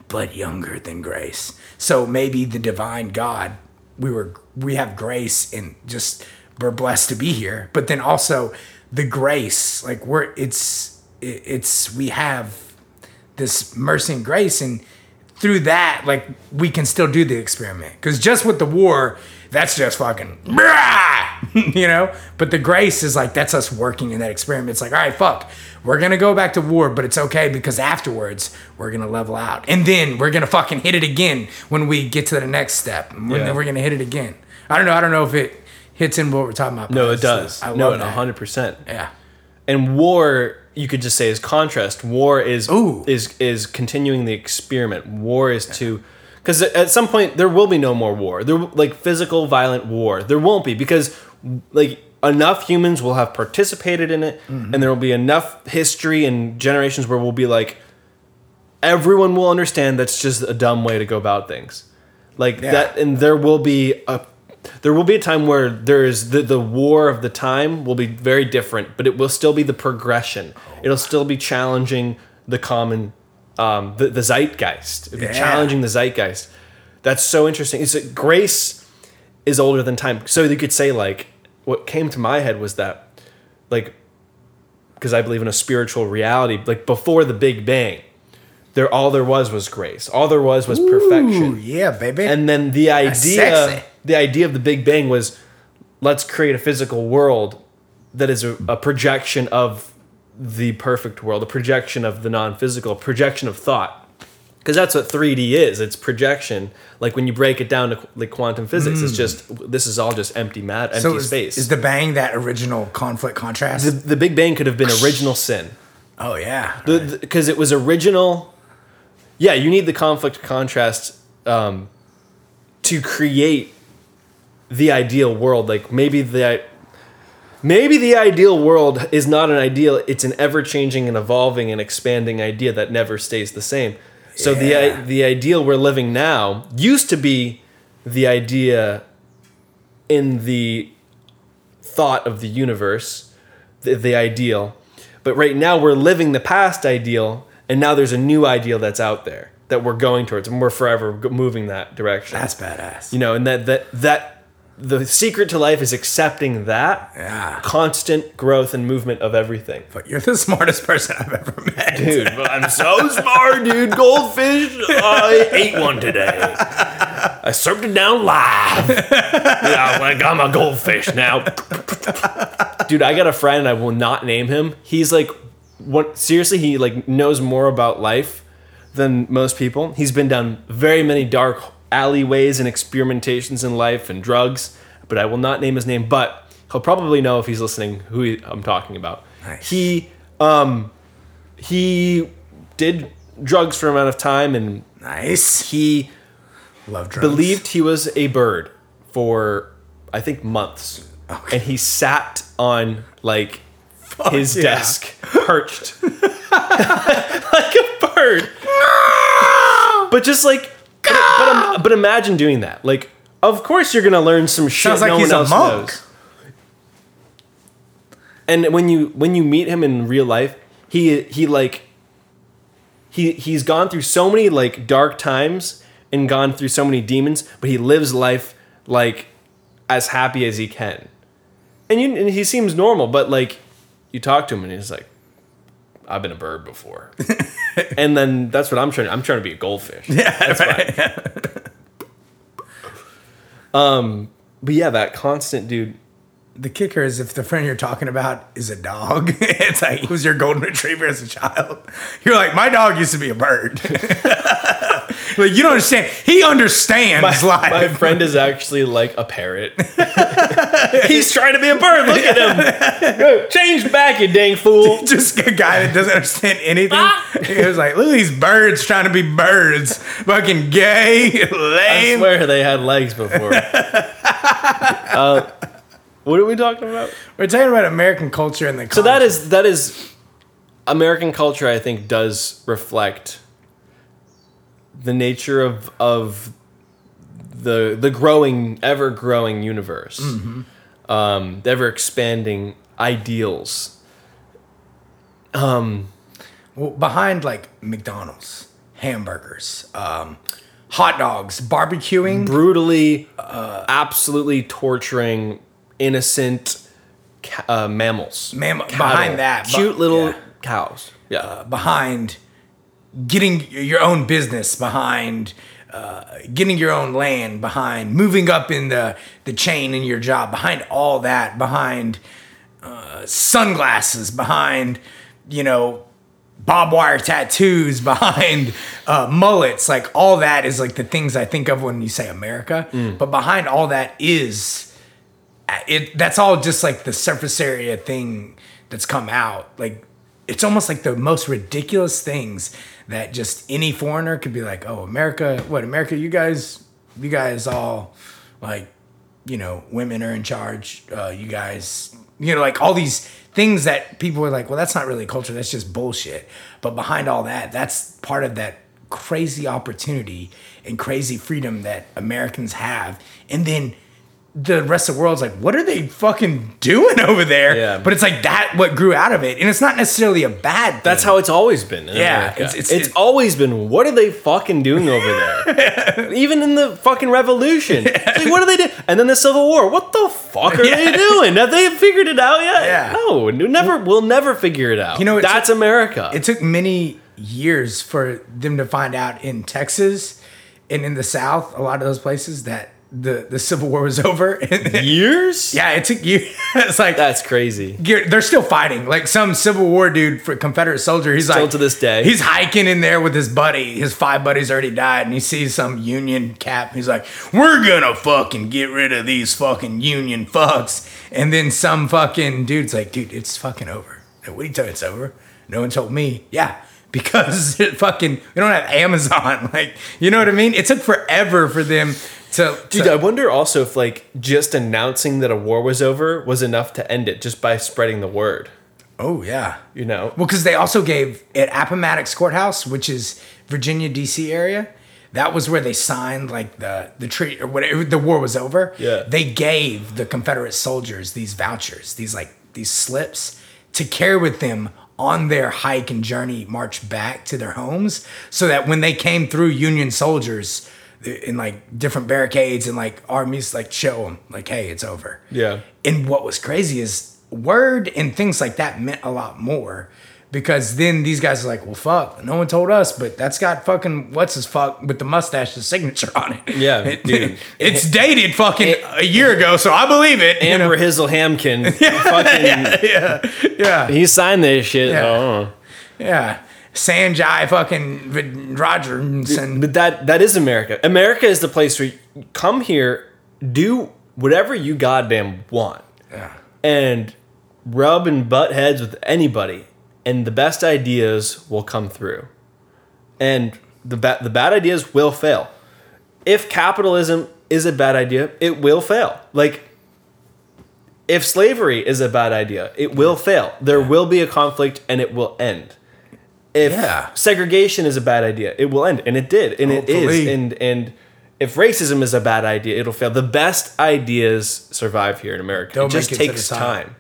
But younger than grace. So maybe the divine God, we were, we have grace and just we're blessed to be here. But then also the grace, like we're, it's it's we have this mercy and grace, and through that, like, we can still do the experiment. Because just with the war, that's just fucking, you know? But the grace is like, that's us working in that experiment. It's like, all right, fuck, we're going to go back to war, but it's okay because afterwards we're going to level out. And then we're going to fucking hit it again when we get to the next step. And yeah. then we're going to hit it again. I don't know. I don't know if it hits in what we're talking about. No, it does. I love that. No, one hundred percent. Yeah. And war, you could just say, is contrast. War is Ooh. is is continuing the experiment. War is yeah. to... Because at some point, there will be no more war. There, like, physical, violent war. There won't be. Because, like, enough humans will have participated in it. Mm-hmm. And there will be enough history and generations where we'll be like... Everyone will understand that's just a dumb way to go about things. Like, yeah. that... And there will be a... There will be a time where there is the, the war of the time will be very different, but it will still be the progression. It'll still be challenging the common, um, the, the zeitgeist. It'll yeah. be challenging the zeitgeist. That's so interesting. It's like grace is older than time. So you could say, like, what came to my head was that, like, because I believe in a spiritual reality, like before the Big Bang, there all there was was grace. All there was was Ooh, perfection. Yeah, baby. And then the idea... The idea of the Big Bang was, let's create a physical world that is a, a projection of the perfect world, a projection of the non-physical, a projection of thought. Because that's what three D is. It's projection. Like when you break it down to like quantum physics, mm. it's just, this is all just empty matter, empty so is, space. Is the bang that original conflict contrast? The, the Big Bang could have been original sin. Oh, yeah. Because right. it was original. Yeah, you need the conflict contrast um, to create the ideal world. Like maybe the maybe the ideal world is not an ideal, it's an ever-changing and evolving and expanding idea that never stays the same. So yeah. the the ideal we're living now used to be the idea in the thought of the universe, the, the ideal, but right now we're living the past ideal, and now there's a new ideal that's out there that we're going towards, and we're forever moving that direction. That's badass. You know, and that that that the secret to life is accepting that yeah. constant growth and movement of everything. But you're the smartest person I've ever met. Dude, I'm so smart, dude. Goldfish, I ate one today. I served it down live. Yeah, like I'm a goldfish now. Dude, I got a friend, I will not name him. He's like, what? Seriously, he like knows more about life than most people. He's been down very many dark holes, alleyways and experimentations in life and drugs, but I will not name his name, but he'll probably know if he's listening who he, I'm talking about. Nice. He um he did drugs for an amount of time and nice. He Love drugs. Believed he was a bird for I think months. Okay. And he sat on like Fuck his yeah. desk perched like a bird. No! But just like But, but, but imagine doing that. Like, of course you're going to learn some shit Sounds like no one he's else a monk. Knows. And when you when you meet him in real life, he he like he he's gone through so many like dark times and gone through so many demons, but he lives life like as happy as he can. And you and he seems normal, but like you talk to him and he's like, I've been a bird before. And then that's what I'm trying to, I'm trying to be a goldfish. Yeah, that's right. Fine. um, but yeah, that constant dude. The kicker is if the friend you're talking about is a dog, it's like, he was your golden retriever as a child. You're like, my dog used to be a bird. Like, you don't understand. He understands my, life. My friend is actually like a parrot. He's trying to be a bird. Look at him. Go, change back, you dang fool. Just a guy that doesn't understand anything. Ah. He was like, look at these birds trying to be birds. Fucking gay, lame. I swear they had legs before. uh, what are we talking about? We're talking about American culture and the culture. So that is that is American culture, I think, does reflect the nature of of the the growing, ever growing universe, mm-hmm. um, ever expanding ideals. Um, well, behind like McDonald's, hamburgers, um, hot dogs, barbecuing, brutally, uh, absolutely torturing innocent ca- uh, mammals. Mammal behind that, cute little. Yeah. cows. Yeah. Uh, behind getting your own business, behind uh, getting your own land, behind moving up in the, the chain in your job, behind all that, behind uh, sunglasses, behind, you know, barbed wire tattoos, behind uh, mullets. Like all that is like the things I think of when you say America. Mm. But behind all that is it. That's all just like the surface area thing that's come out. Like it's almost like the most ridiculous things that just any foreigner could be like, oh, America, what America? You guys, you guys all like, you know, women are in charge. Uh, you guys, you know, like all these things that people were like, well, that's not really culture. That's just bullshit. But behind all that, that's part of that crazy opportunity and crazy freedom that Americans have. And then the rest of the world's like, what are they fucking doing over there? Yeah. But it's like that what grew out of it. And it's not necessarily a bad thing. That's how it's always been. Yeah. It's, it's, it's it, always been, what are they fucking doing over there? Even in the fucking revolution. Yeah. It's like, what are they doing? And then the Civil War. What the fuck are yeah. they doing? Have they figured it out yet? Yeah. No, never, we'll never figure it out. You know, it That's took, America. It took many years for them to find out in Texas and in the South, a lot of those places, that the, the Civil War was over. Years? Yeah, it took years. It's like, that's crazy. They're still fighting. Like some Civil War dude, for Confederate soldier, he's still like, to this day, he's hiking in there with his buddy. His five buddies already died, and he sees some Union cap. He's like, we're gonna fucking get rid of these fucking Union fucks. And then some fucking dude's like, dude, it's fucking over. What do you tell you it's over? No one told me. Yeah. Because it fucking, we don't have Amazon. Like, you know what I mean? It took forever for them to, to. Dude, I wonder also if like just announcing that a war was over was enough to end it just by spreading the word. Oh, yeah. You know? Well, because they also gave at Appomattox Courthouse, which is Virginia, D C area. That was where they signed like the, the treaty or whatever. The war was over. Yeah. They gave the Confederate soldiers these vouchers, these like these slips to carry with them on their hike and journey, march back to their homes, so that when they came through Union soldiers in like different barricades and like armies, like show them like, hey, it's over. Yeah. And what was crazy is word and things like that meant a lot more, because then these guys are like, well, fuck, no one told us, but that's got fucking what's his fuck with the mustache's signature on it. Yeah, it, dude. It's it, dated fucking it, a year ago, so I believe it. Amber you know? Hizzle Hamkin. fucking, yeah, yeah, yeah. He signed this shit. Yeah. Oh. Yeah. Sanjay fucking Rogerson. But that that is America. America is the place where you come here, do whatever you goddamn want. Yeah. And rub and butt heads with anybody. And the best ideas will come through. And the ba- the bad ideas will fail. If capitalism is a bad idea, it will fail. Like, if slavery is a bad idea, it will fail. There yeah. will be a conflict and it will end. If yeah. segregation is a bad idea, it will end. And it did. And Hopefully. it is. And and if racism is a bad idea, it'll fail. The best ideas survive here in America. Don't it just it takes time. time.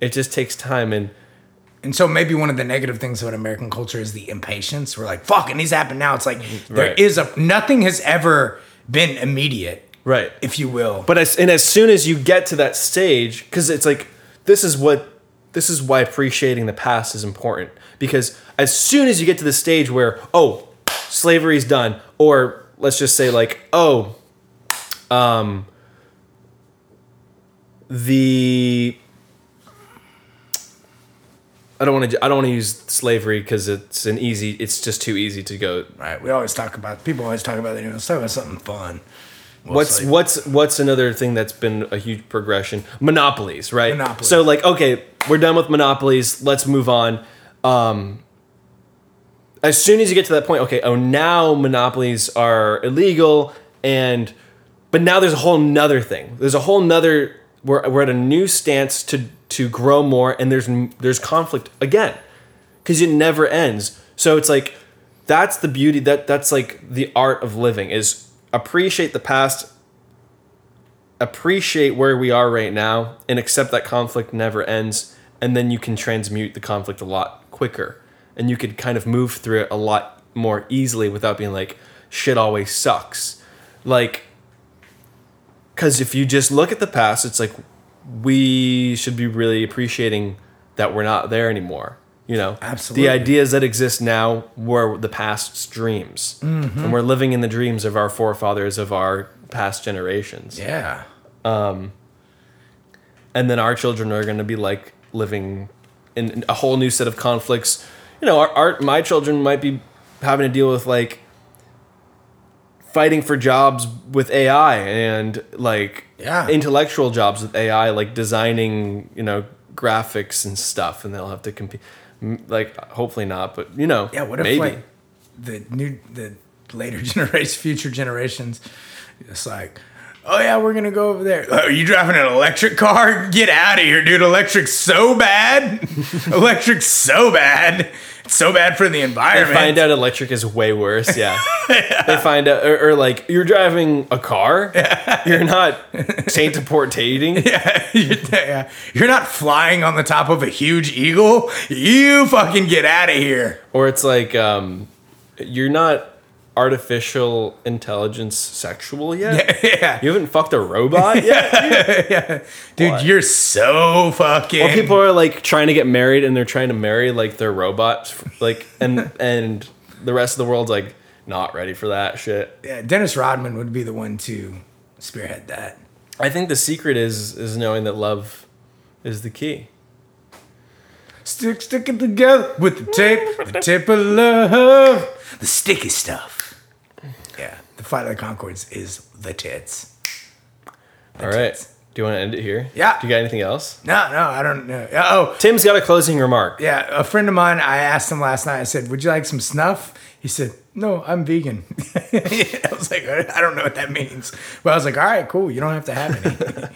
It just takes time. And... And so maybe one of the negative things about American culture is the impatience. We're like, fuck, it needs to happen now. It's like right. there is a nothing has ever been immediate, right? If you will. But as and as soon as you get to that stage, because it's like this is what this is why appreciating the past is important. Because as soon as you get to the stage where oh, slavery's done, or let's just say like oh, um, the I don't want to. I don't want to use slavery because it's an easy. It's just too easy to go. Right. We always talk about. People always talk about. You know, let's talk about something fun. Well, what's slavery. what's what's another thing that's been a huge progression? Monopolies, right? Monopolies. So like, okay, we're done with monopolies. Let's move on. Um, as soon as you get to that point, okay, oh, now monopolies are illegal, and but now there's a whole nother thing. There's a whole nother. We're we're at a new stance to. to grow more, and there's there's conflict again because it never ends. So it's like that's the beauty that that's like the art of living is appreciate the past, appreciate where we are right now, and accept that conflict never ends, and then you can transmute the conflict a lot quicker, and you could kind of move through it a lot more easily without being like shit always sucks. Like because if you just look at the past, it's like we should be really appreciating that we're not there anymore. You know, absolutely. The ideas that exist now were the past's dreams. Mm-hmm. And we're living in the dreams of our forefathers, of our past generations. Yeah. Um, and then our children are going to be like living in a whole new set of conflicts. You know, our, our my children might be having to deal with like fighting for jobs with A I and like yeah. intellectual jobs with A I, like designing, you know, graphics and stuff, and they'll have to compete. Like, hopefully not, but you know, yeah. What if maybe. like the new, the later generations, future generations, it's like, oh yeah, we're gonna go over there. Oh, are you driving an electric car? Get out of here, dude! Electric's so bad. Electric's so bad. It's so bad for the environment. They find out electric is way worse. Yeah, yeah. They find out, or, or like you're driving a car. Yeah. You're not saint-deportating. Yeah. yeah, you're not flying on the top of a huge eagle. You fucking get out of here. Or it's like um, you're not artificial intelligence sexual yet? Yeah, yeah. You haven't fucked a robot yet? yeah, yeah. Dude, what? You're so fucking... Well, people are, like, trying to get married, and they're trying to marry, like, their robots, like, and and the rest of the world's, like, not ready for that shit. Yeah, Dennis Rodman would be the one to spearhead that. I think the secret is is knowing that love is the key. Stick, stick it together with the tape, the tape of love, the sticky stuff. Yeah, the Flight of the Conchords is the tits. The All right. Tits. Do you want to end it here? Yeah. Do you got anything else? No, no, I don't know. Oh, Tim's got a closing remark. Yeah, a friend of mine, I asked him last night, I said, would you like some snuff? He said, no, I'm vegan. I was like, I don't know what that means. But I was like, all right, cool. You don't have to have any.